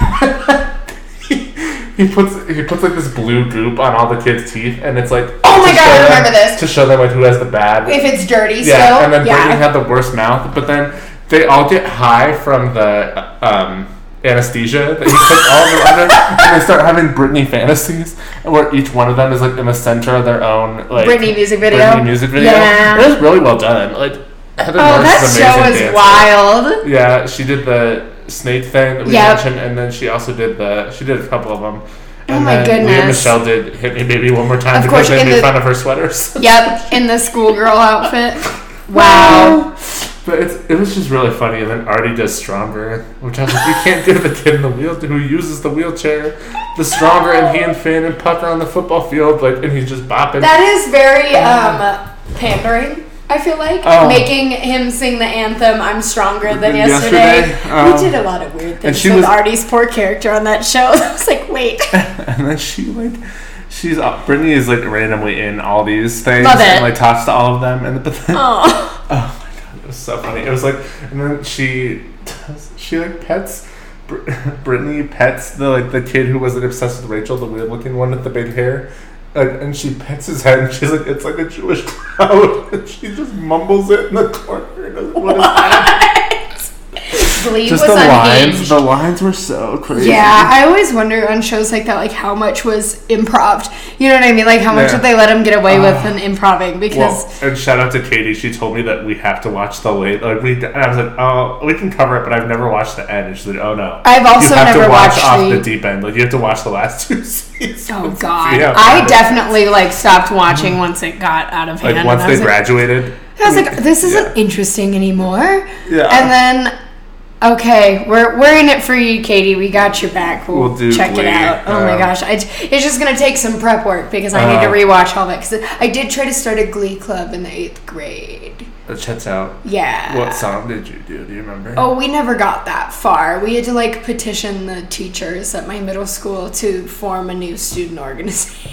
he, he puts he puts like this blue goop on all the kids' teeth, and it's like oh my god, I remember them, this to show them like who has the bad if it's dirty. Yeah, still. And then yeah. Brittany had the worst mouth, but then they all get high from the um. anesthesia that he took all the other, and they start having Britney fantasies, where each one of them is like in the center of their own like Britney music video. Britney music video. Yeah, it was really well done. Like Heather oh, Morris that is show was dancer. wild. Yeah, she did the snake thing that we yep. mentioned, and then she also did the she did a couple of them. And oh my then goodness! Leah Michelle did "Hit Me Baby One More Time" of because course, they made the, fun of her sweaters. Yep, in the schoolgirl outfit. Wow. But it's, it was just really funny. And then Artie does Stronger, which I was like, you can't give the kid in the wheel who uses the wheelchair the stronger, and he and Finn and Pucker on the football field, like, and he's just bopping. That is very um, pandering, I feel like. Um, Making him sing the anthem, I'm Stronger Than Yesterday. yesterday um, we did a lot of weird things and she with was, Artie's poor character on that show. I was like, wait. And then she, like... She's Britney is like randomly in all these things and like talks to all of them, and but then oh. oh my god, it was so funny. It was like, and then she she like pets Britney pets the like the kid who was like obsessed with Rachel, the weird looking one with the big hair, and, and she pets his head, and she's like, it's like a Jewish crowd, and she just mumbles it in the corner and doesn't want to say it. Glee just was the unhinged. lines the lines were so crazy. Yeah, I always wonder on shows like that, like how much was improv, you know what I mean, like how much yeah. did they let them get away uh, with and improving, because well, and shout out to Katie, she told me that we have to watch the late like we and I was like, oh, we can cover it, but I've never watched the end, and she's like, oh no, I've also never to watch watched off the... the deep end, like you have to watch the last two seasons. Oh god, yeah, I definitely like stopped watching once it got out of hand, like once they like, graduated I was like, this isn't yeah. interesting anymore. Yeah, and then okay, we're we're in it for you, Katie. We got your back. We'll, we'll do check Glee. it out. Oh um, my gosh, I, it's just gonna take some prep work because I uh, need to rewatch all that. Because I did try to start a Glee club in the eighth grade. That checks out. Yeah. What song did you do? Do you remember? Oh, we never got that far. We had to like petition the teachers at my middle school to form a new student organization.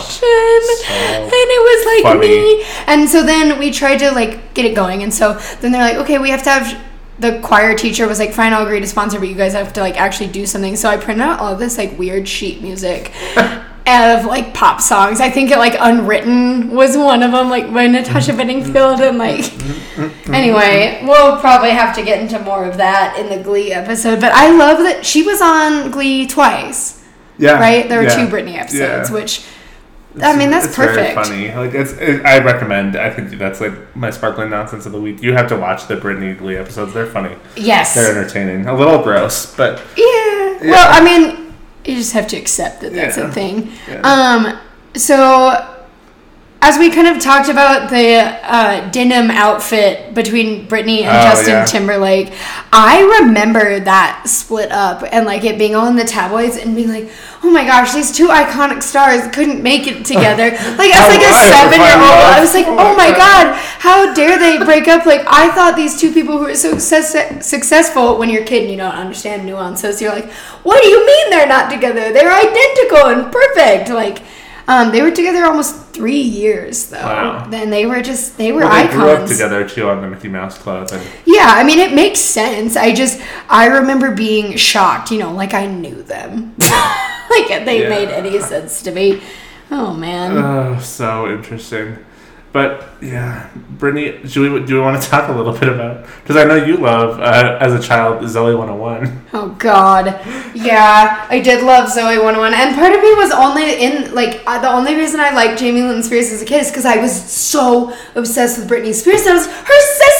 So and it was like funny. me. And so then we tried to like get it going. And so then they're like, okay, we have to have. The choir teacher was like, fine, I'll agree to sponsor, but you guys have to, like, actually do something. So I printed out all this, like, weird sheet music of, like, pop songs. I think it, like, Unwritten was one of them, like, by Natasha Bedingfield and, like... Anyway, we'll probably have to get into more of that in the Glee episode. But I love that she was on Glee twice. Yeah. Right? There were yeah, two Britney episodes, yeah. which... It's, I mean, that's it's perfect. Very funny. Like it's, it, I recommend. I think that's like my sparkling nonsense of the week. You have to watch the Britney Glee episodes. They're funny. Yes, they're entertaining. A little gross, but yeah. yeah. Well, I mean, you just have to accept that that's yeah. a thing. Yeah. Um. So. As we kind of talked about the uh, denim outfit between Britney and oh, Justin yeah. Timberlake, I remember that split up and like it being all in the tabloids and being like, oh my gosh, these two iconic stars couldn't make it together. Like as like a seven-year-old, I was like, oh my, oh my god, god, how dare they break up? Like I thought these two people who are so success- successful, when you're a kid and you don't understand nuances, you're like, what do you mean they're not together? They're identical and perfect. Like. Um, they were together almost three years, though. Wow. Then they were just, they were well, they icons. They grew up together, too, on the Mickey Mouse Club. And- yeah, I mean, it makes sense. I just, I remember being shocked, you know, like I knew them. like, they yeah. made any sense to me. Oh, man. Uh, so interesting. But yeah, Brittany, should we, do we want to talk a little bit about? Because I know you love, uh, as a child, Zoey one oh one. Oh God, yeah, I did love Zoey one oh one, and part of me was only in like uh, the only reason I liked Jamie Lynn Spears as a kid is because I was so obsessed with Britney Spears. I was her sister.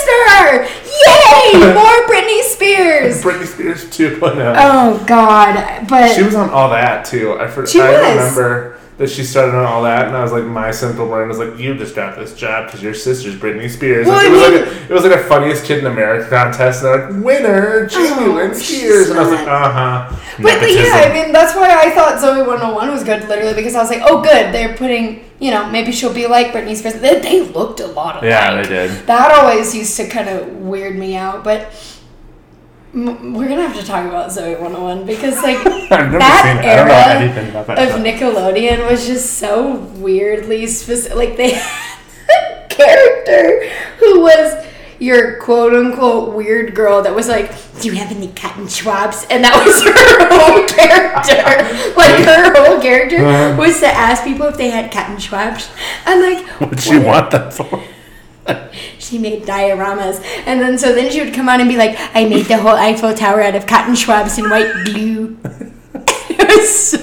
Yay, more Britney Spears. Britney Spears two point oh. Oh God, but she was on All That too. I for- she I was. remember. That she started on All That, and I was like, my simple brain was like, you just got this job because your sister's Britney Spears. Well, like, it, was mean, like a, it was like a funniest kid in America contest, and they're like, winner, Jamie Lynn Spears. And I was like, uh huh. But, but yeah, I mean, that's why I thought Zoey one oh one was good, literally, because I was like, oh, good, they're putting, you know, maybe she'll be like Britney Spears. They, they looked a lot alike. Yeah, they did. That always used to kind of weird me out, but. We're gonna have to talk about Zoey one oh one because, like, that era that of Nickelodeon was just so weirdly specific. Like, they had a character who was your quote unquote weird girl that was like, do you have any cotton swabs? And that was her whole character. Like, her whole character was to ask people if they had cotton swabs. And, like, what'd she want that for? She made dioramas, and then so then she would come out and be like, I made the whole Eiffel Tower out of cotton swabs and white glue. It was so,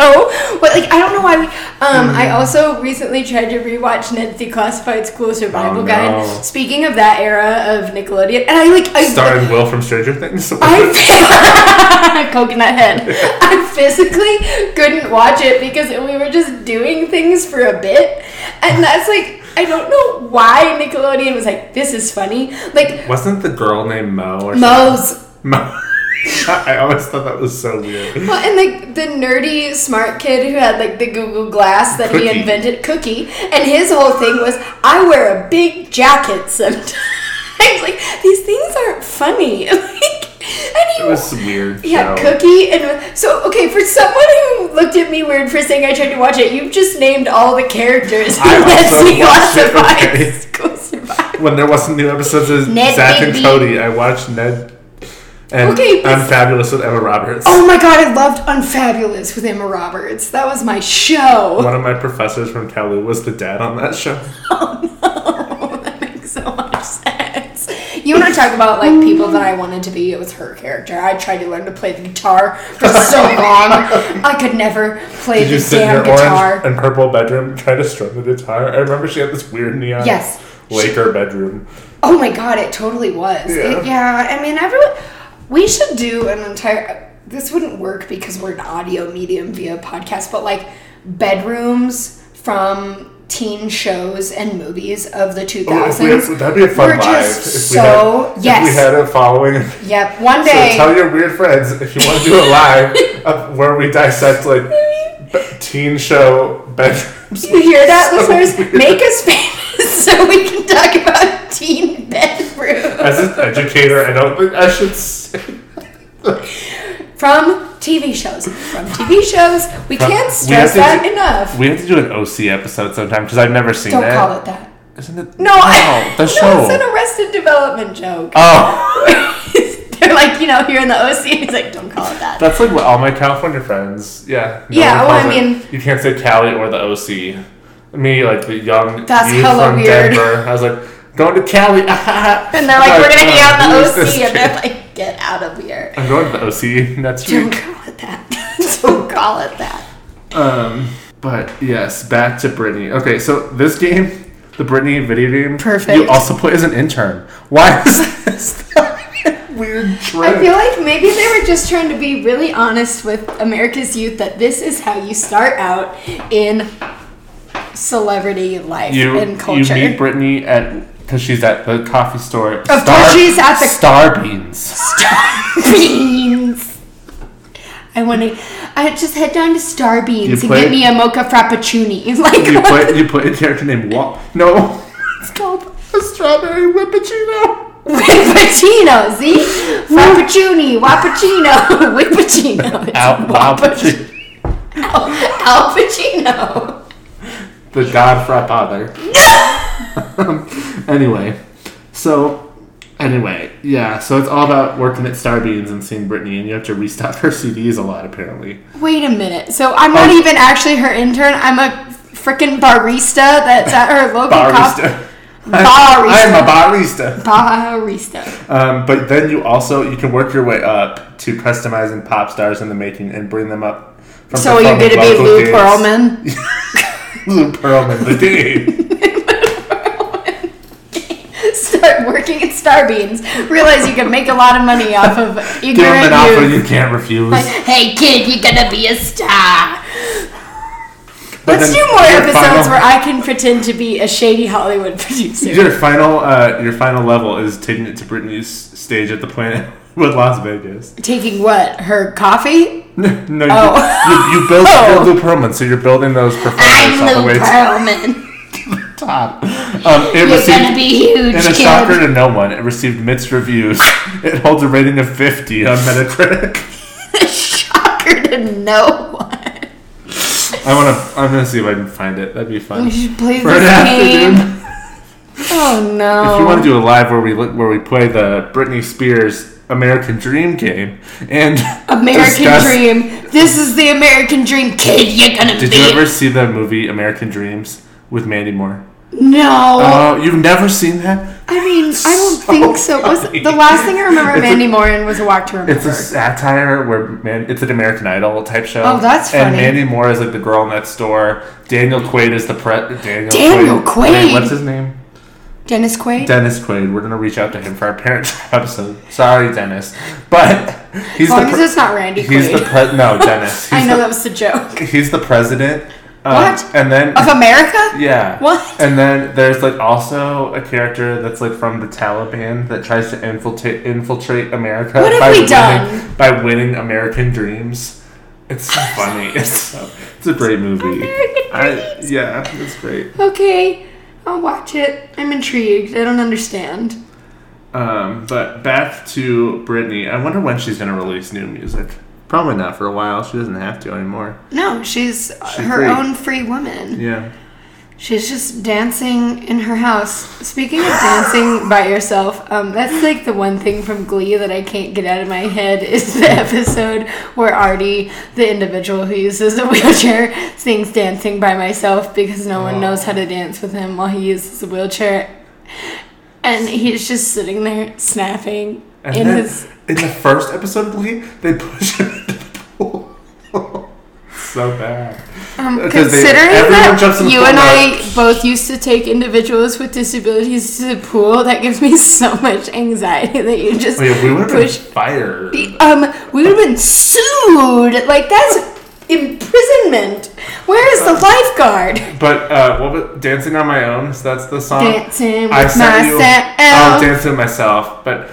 but like, I don't know why we, um, I also recently tried to rewatch Ned's Declassified School Survival oh, no. Guide, speaking of that era of Nickelodeon, and I like, I starring Will from Stranger Things. I, Coconut Head. Yeah. I physically couldn't watch it because we were just doing things for a bit, and that's like, I don't know why Nickelodeon was like, this is funny. Like, wasn't the girl named Mo or Mo's. something? Mo's. Mo. I always thought that was so weird. Well, and like the nerdy smart kid who had like the Google Glass that Cookie. he invented, Cookie, and his whole thing was, I wear a big jacket sometimes. Like, these things aren't funny. Like, anyway, it was weird. Yeah, show. Cookie and so okay for someone who looked at me weird for saying I tried to watch it. You've just named all the characters. I also watched it. When there wasn't new episodes of Ned Zach Baby. and Cody, I watched Ned and okay, Unfabulous with Emma Roberts. Oh my God, I loved Unfabulous with Emma Roberts. That was my show. One of my professors from Kalu was the dad on that show. Oh no, that makes so much sense. You want to talk about, like, people that I wanted to be, it was her character. I tried to learn to play the guitar for so long. I could never play Did the you damn sit in your guitar. Orange and purple bedroom try to strum the guitar? I remember she had this weird neon yes. Laker she, bedroom. Oh, my God, it totally was. Yeah, it, yeah I mean, everyone... We should do an entire... This wouldn't work because we're an audio medium via podcast, but, like, bedrooms from... teen shows and movies of the two thousands. Oh, had, that'd be a fun We're live. Just if so, we had, yes. If we had a following. Yep, one day. So tell your weird friends if you want to do a live of where we dissect, like, be- teen show bedrooms. You hear that, so listeners? Weird. Make us famous so we can talk about teen bedrooms. As an educator, I don't think I should say From TV shows. From TV shows. We From, can't stress we that do, enough. We have to do an O C episode sometime because I've never seen Don't that. Don't call it that. Isn't it? No, no I, the no, show. It's an Arrested Development joke. Oh. They're like, you know, here in the O C, it's like, don't call it that. That's like what all my California friends, yeah. No yeah, well, I mean. It. You can't say Cali or the O C. Me, like the young That's youth hella from weird. Denver. I was like, going to Cali. And they're like, we're going to be out in the O C. And they're like, get out of here. I'm going to the O C next week. Don't call it that. Don't call it that. Um, but yes, back to Britney. Okay, so this game, the Britney video game, perfect. You also play as an intern. Why is this weird trick? I feel like maybe they were just trying to be really honest with America's youth that this is how you start out in celebrity life you, and culture. You meet Britney at... Because she's at the coffee store. Of Star, course she's at the... Star Beans. Star Beans. I want to... I just head down to Star Beans you and get me a mocha frappuccino. Like, you, play, you play a character named Wop. No. It's called a strawberry whippuccino. Whippuccino, see? Frappuccino, Wappuccino, Whippuccino. Al Wappuccino. Al, Al Pacino. The God Frappadder. No! anyway, so, anyway, yeah, so it's all about working at Starbeans and seeing Britney, and you have to restock her C Ds a lot, apparently. Wait a minute. So I'm not um, even actually her intern. I'm a freaking barista that's at her local barista. Coffee. Barista. I am a barista. Barista. Um, but then you also, you can work your way up to customizing pop stars in the making and bring them up. From so are you going to be Lou Pearlman? Lou Pearlman, the D. Start working at Starbeans. Realize you can make a lot of money off of ignorant Give them an offer you can't refuse. Like, hey kid, you're going to be a star. But Let's do more episodes final, where I can pretend to be a shady Hollywood producer. Your final, uh, your final level is taking it to Britney's stage at the Planet with Las Vegas. Taking what? Her coffee? No, no oh. you, you, you build oh. Lou Pearlman, so you're building those performers. I'm Lou Pearlman. To the top. Um, it you're received, gonna be huge. And a shocker to no one, it received mixed reviews. It holds a rating of fifty on Metacritic. A shocker to no one. I want to. I'm gonna see if I can find it. That'd be fun. We should play for this game. Afternoon. Oh no! If you want to do a live where we where we play the Britney Spears American Dream game and American Dream. This is the American Dream, kid. You're gonna. Did be. you ever see the movie American Dreams with Mandy Moore? No. Oh, uh, you've never seen that? I mean, I don't so think so. Was the last thing I remember it's Mandy a, Moore in was A Walk to Remember. It's a satire where man, it's an American Idol type show. Oh, that's funny. And Mandy Moore is like the girl next door. Daniel Quaid is the pre- Daniel. Daniel Quaid. Quaid. I mean, what's his name? Dennis Quaid. Dennis Quaid. We're gonna reach out to him for our parents' episode. Sorry, Dennis, but he's as long the pre- as it's not Randy Quaid. He's the pre- no Dennis. I know the, that was the joke. He's the president. What? Um, and then of America? Yeah. What? And then there's like also a character that's like from the Taliban that tries to infiltrate infiltrate America. What have by we winning, done? By winning American Dreams. It's so funny. It's so, it's a great movie. American I, Dreams. Yeah, it's great. Okay, I'll watch it. I'm intrigued. I don't understand. Um, but back to Britney. I wonder when she's gonna release new music. Probably not for a while. She doesn't have to anymore. No, she's, she's her free. own free woman. Yeah. She's just dancing in her house. Speaking of dancing by yourself, um, that's like the one thing from Glee that I can't get out of my head is the episode where Artie, the individual who uses a wheelchair, sings Dancing by Myself because no oh. one knows how to dance with him while he uses a wheelchair. And he's just sitting there snapping. And in then, his... in the first episode of Glee, they push him into the pool. So bad. Um, considering they, that you and I like, both used to take individuals with disabilities to the pool, that gives me so much anxiety that you just Wait, we would have been fired. The, um, we would have been sued. Like, that's imprisonment. Where is the lifeguard? But uh, what was Dancing on My Own? So that's the song. Dancing with I sent myself. I'll dance with myself, but.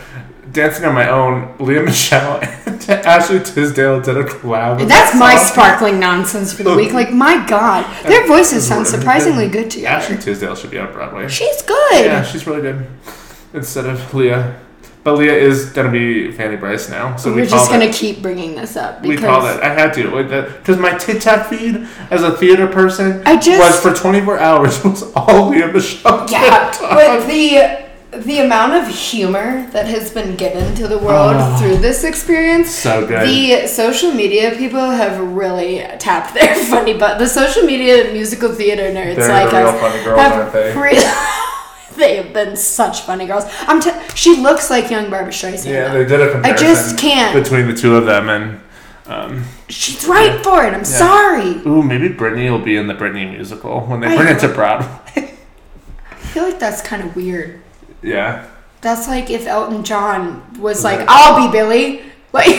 Dancing on My Own, Leah Michele and Ashley Tisdale did a collab. With That's that my sparkling nonsense for the Look, week. Like, my God. Their voices sound surprisingly good to you. Ashley Tisdale should be on Broadway. She's good. Yeah, she's really good. Instead of Leah. But Leah is going to be Fanny Bryce now. So We're we just going to keep bringing this up. Because we call it. I had to. Because my TikTok feed as a theater person I just, was for twenty-four hours was all Leah Michele. Yeah, but the... The amount of humor that has been given to the world oh, through this experience. So good. The social media people have really tapped their funny butt. The social media musical theater nerds They're like the real us funny girls, have aren't they? Re- they have been such funny girls. I'm t- she looks like young Barbra Streisand. Yeah, though. They did a comparison. I just can't between the two of them and um, she's right yeah. for it. I'm yeah. sorry. Ooh, maybe Britney will be in the Britney musical when they I bring know. it to Broadway. I feel like that's kind of weird. Yeah. That's like if Elton John was like, I'll be Billy. Like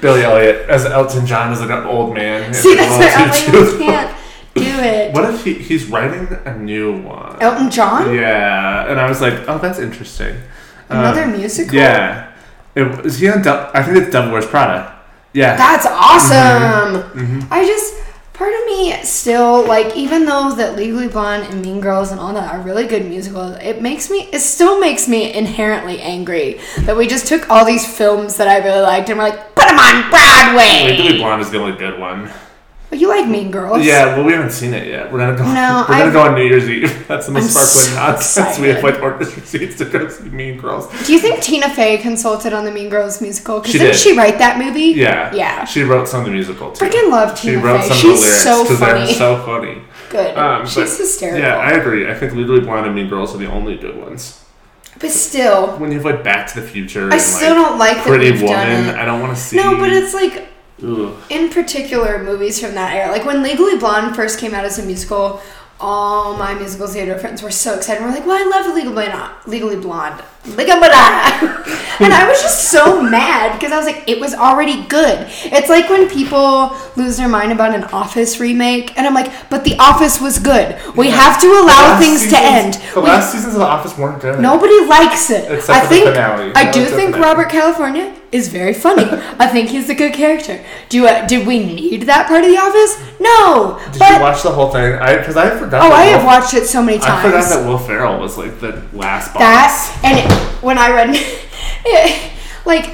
Billy Elliot as Elton John is like an old man. See, that's what I'm like, I can't do it. What if he, he's writing a new one? Elton John? Yeah. And I was like, oh, that's interesting. Another um, musical? Yeah. It, is he on Del- I think it's Devil Wears Prada. Yeah. That's awesome. Mm-hmm. Mm-hmm. I just... Part of me still, like, even though that Legally Blonde and Mean Girls and all that are really good musicals, it makes me, it still makes me inherently angry that we just took all these films that I really liked and we're like, put them on Broadway! Legally Blonde is the only good one. But you like Mean Girls. Yeah, well, we haven't seen it yet. We're gonna go, no, we're gonna go on New Year's Eve. That's the most I'm sparkling so nonsense. Excited. We have like orchestra seats to go see Mean Girls. Do you think Tina Fey consulted on the Mean Girls musical? Because didn't did. she write that movie? Yeah. Yeah. She wrote some of the musical too. Freaking love Tina Fey. She wrote Faye. some She's of the lyrics because so they're so funny. good. Um, She's but, hysterical. Yeah, I agree. I think Legally Blonde and Mean Girls are the only good ones. But still, when you have like Back to the Future, I and, still like, don't like Pretty Woman. I don't want to see. No, but it's like Ugh. in particular movies from that era. Like when Legally Blonde first came out as a musical, all my musical theater friends were so excited. We're like, "Well, I love Legally Blonde, Legally Blonde, Legally Blonde," and I was just so mad because I was like, "It was already good." It's like when people lose their mind about an Office remake, and I'm like, "But the Office was good. We yeah. have to allow things seasons, to end." The we, last seasons of the Office weren't good. Nobody likes it. Except I for think the finale. I no, do think Robert California is very funny. I think he's a good character. Do you, uh, did we need that part of The Office? No. Did but, you watch the whole thing? I because I forgot. Oh, that I Will, have watched it so many times. I forgot that Will Ferrell was like the last boss. That and it, when I read, it, like,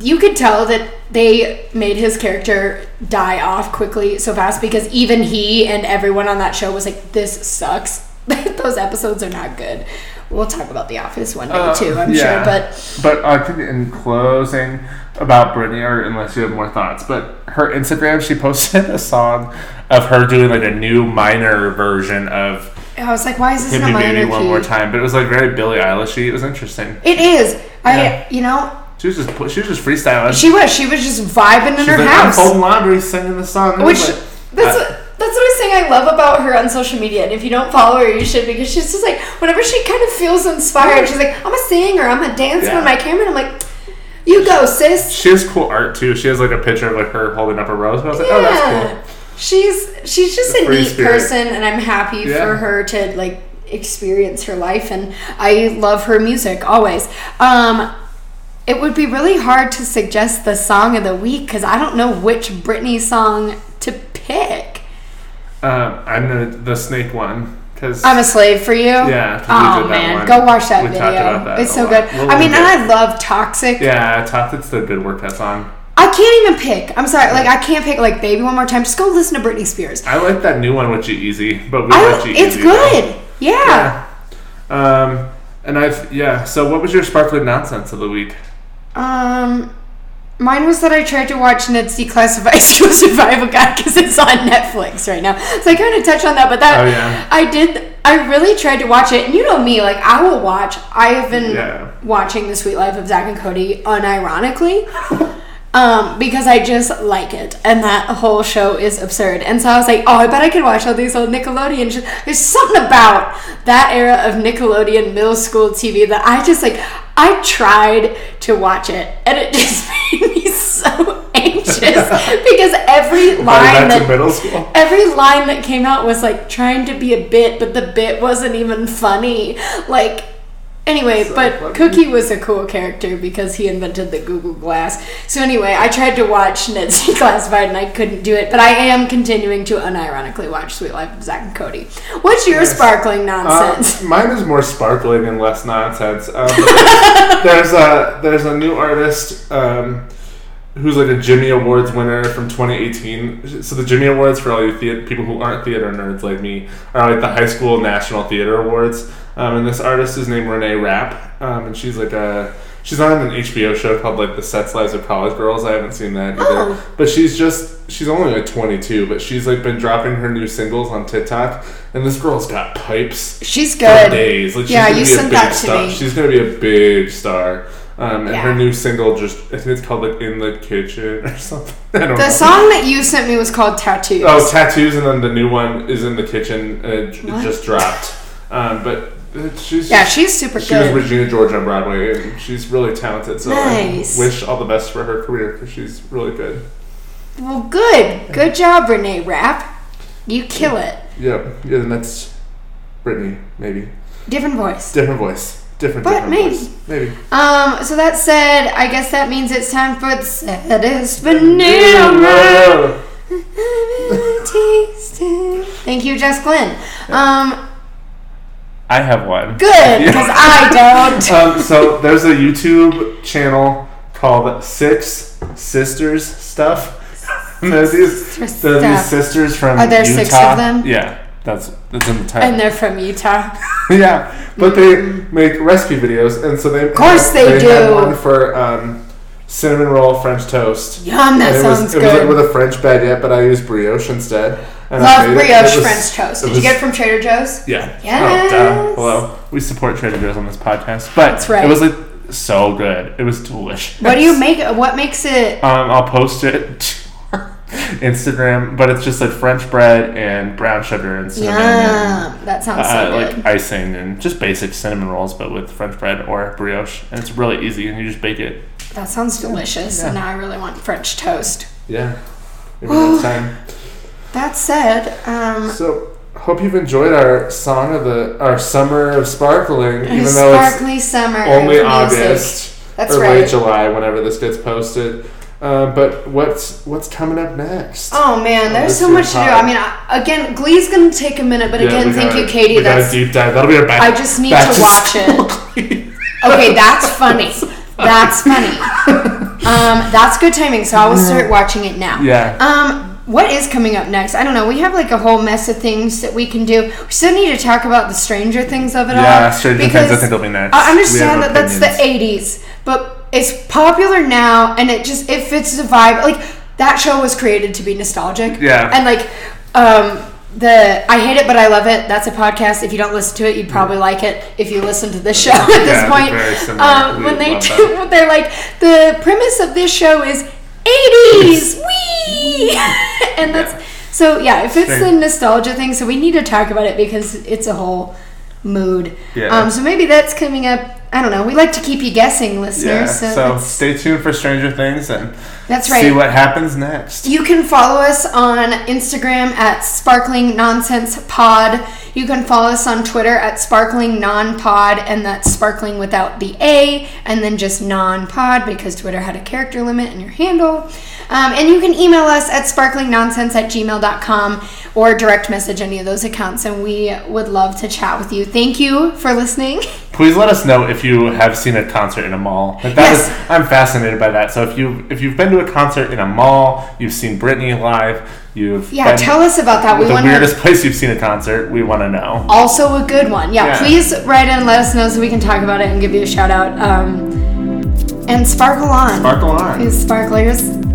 you could tell that they made his character die off quickly, so fast, because even he and everyone on that show was like, "This sucks. Those episodes are not good." We'll talk about The Office one day, uh, too, I'm yeah. sure. But but I think in closing about Britney, or unless you have more thoughts, but her Instagram, she posted a song of her doing like a new minor version of I was like, why is this Hit not Me Baby One More Time? But it was like very Billie Eilish-y. It was interesting. It is. Yeah. I, you know. She was just she was just freestyling. She was. She was just vibing in She's her like, house. She was folding laundry, singing the song. Which, like, that's uh, That's what I was saying I love about her on social media. And if you don't follow her, you should, because she's just like, whenever she kind of feels inspired, she's like, I'm a singer, I'm a dancer yeah. on my camera. And I'm like, you she, go, sis. She has cool art, too. She has like a picture of like her holding up a rose. And I was like, yeah. oh, that's cool. She's she's just the a neat spirit. person, and I'm happy yeah. for her to like experience her life. And I love her music, always. Um... It would be really hard to suggest the song of the week, because I don't know which Britney song to pick. Um, I'm the, the snake one. Cause I'm a slave for you. Yeah. Oh, man. One. Go watch that we video. That it's so lot. good. We'll I mean, and I love Toxic. Yeah, Toxic's the good workout song. I can't even pick. I'm sorry. Like, I can't pick, like, Baby One More Time. Just go listen to Britney Spears. I like that new one with G-Eazy, but we I, like G-Eazy. It's good. Though. Yeah. yeah. Um, and I've, yeah. So what was your sparkling nonsense of the week? Um... Mine was that I tried to watch Ned's Declassified School Survival Guide because it's on Netflix right now. So I kind of touched on that, but that oh, yeah. I did. I really tried to watch it, and you know me, like I will watch. I have been yeah. watching The Sweet Life of Zack and Cody unironically um, because I just like it, and that whole show is absurd. And so I was like, oh, I bet I could watch all these old Nickelodeon shows. There's something about that era of Nickelodeon middle school T V that I just like. I tried to watch it, and it just made me so anxious because every line that every line that came out was like trying to be a bit, but the bit wasn't even funny. Like, anyway, so but funny. Cookie was a cool character because he invented the Google Glass. So anyway, I tried to watch Ned's Declassified, and I couldn't do it. But I am continuing to unironically watch Sweet Life of Zack and Cody. What's your yes. sparkling nonsense? Uh, mine is more sparkling and less nonsense. Um, there's a there's a new artist um, who's like a Jimmy Awards winner from twenty eighteen. So the Jimmy Awards, for all you the- people who aren't theater nerds like me, are like the high school national theater awards. Um, and this artist is named Renee Rapp, um, and she's like a she's on an H B O show called like The Sex Lives of College Girls. I haven't seen that either, oh. but she's just she's only like twenty-two, but she's like been dropping her new singles on TikTok, and this girl's got pipes. She's good. For days. Like, she's yeah, you sent that to star. me. She's gonna be a big star. Um, and yeah. her new single just, I think it's called like In the Kitchen or something. I don't the know. The song that you sent me was called Tattoos. Oh, Tattoos, and then the new one is In the Kitchen. And it, it just dropped, um, but. She's, yeah, she's super she good. She was Regina George on Broadway, and she's really talented. So nice. I wish all the best for her career, because she's really good. Well, good. Good job, Renee Rapp. You kill yeah. it. Yeah. yeah, and that's Britney, maybe. Different voice. Different voice. Different, but different maybe. voice. Maybe. Um, so that said, I guess that means it's time for the saddest vanilla. Thank you, Jess Glynn. Um... I have one. Good, because yeah. I don't. um, so there's a YouTube channel called Six Sisters Stuff. And there's these, there's stuff. these sisters from Utah. Are there Utah. six of them? Yeah, that's that's in the title. And they're from Utah. yeah, but they make rescue videos, and so they. Of course, they, they do. Had one for um, cinnamon roll French toast. Yum, that sounds was, good. It was like with a French baguette, but I used brioche instead. And Love I brioche was, French toast. Did was, you get it from Trader Joe's? Yeah. Yes. Oh, duh. Hello. We support Trader Joe's on this podcast, but that's right. It was like so good. It was delicious. What do you make? What makes it? Um, I'll post it. Instagram, but it's just like French bread and brown sugar and cinnamon. Yeah, and, that sounds uh, so good. Like icing and just basic cinnamon rolls, but with French bread or brioche, and it's really easy, and you just bake it. That sounds delicious, yeah. And now I really want French toast. Yeah, maybe next time. That said, um, so hope you've enjoyed our song of the our summer of sparkling, even though it's summer only August That's or right. late July, whenever this gets posted. Uh, but what's what's coming up next? Oh man, there's so much pod. to do. I mean, I, again, Glee's gonna take a minute, but yeah, again, thank gotta, you, Katie. We that's gotta deep dive. That'll be our back. I just need to, to watch it. Okay, that's funny. That's funny. um, that's good timing. So I will start watching it now. Yeah. Um, what is coming up next? I don't know. We have like a whole mess of things that we can do. We still need to talk about the Stranger Things of it yeah, all. Yeah, Stranger Things. I think will be next. I understand that opinions. That's the eighties, but. It's popular now, and it just, it fits the vibe. Like, that show was created to be nostalgic. Yeah. And, like, um, the I Hate It, But I Love It, that's a podcast. If you don't listen to it, you'd probably like it if you listen to this show at this yeah, point. Very similar. Um, when they do, they're like, the premise of this show is eighties, wee! And that's, yeah. so, yeah, it fits Same. the nostalgia thing, so we need to talk about it because it's a whole mood. Yeah. Um, so maybe that's coming up. I don't know. We like to keep you guessing, listeners. Yeah, so so stay tuned for Stranger Things and that's right. see what happens next. You can follow us on Instagram at Sparkling Nonsense Pod. You can follow us on Twitter at Sparkling Non Pod, and that's Sparkling without the A, and then just Non Pod because Twitter had a character limit in your handle. Um, and you can email us at sparklingnonsense at gmail dot com or direct message any of those accounts, and we would love to chat with you. Thank you for listening. Please let us know if you have seen a concert in a mall. Like that yes. is, I'm fascinated by that. So if you if you've been to a concert in a mall, you've seen Britney live, you've yeah, tell us about that. We the wanna... weirdest place you've seen a concert. We want to know. Also a good one. Yeah, yeah. Please write in, let us know so we can talk about it and give you a shout out. Um, and sparkle on. Sparkle on. Please, sparklers.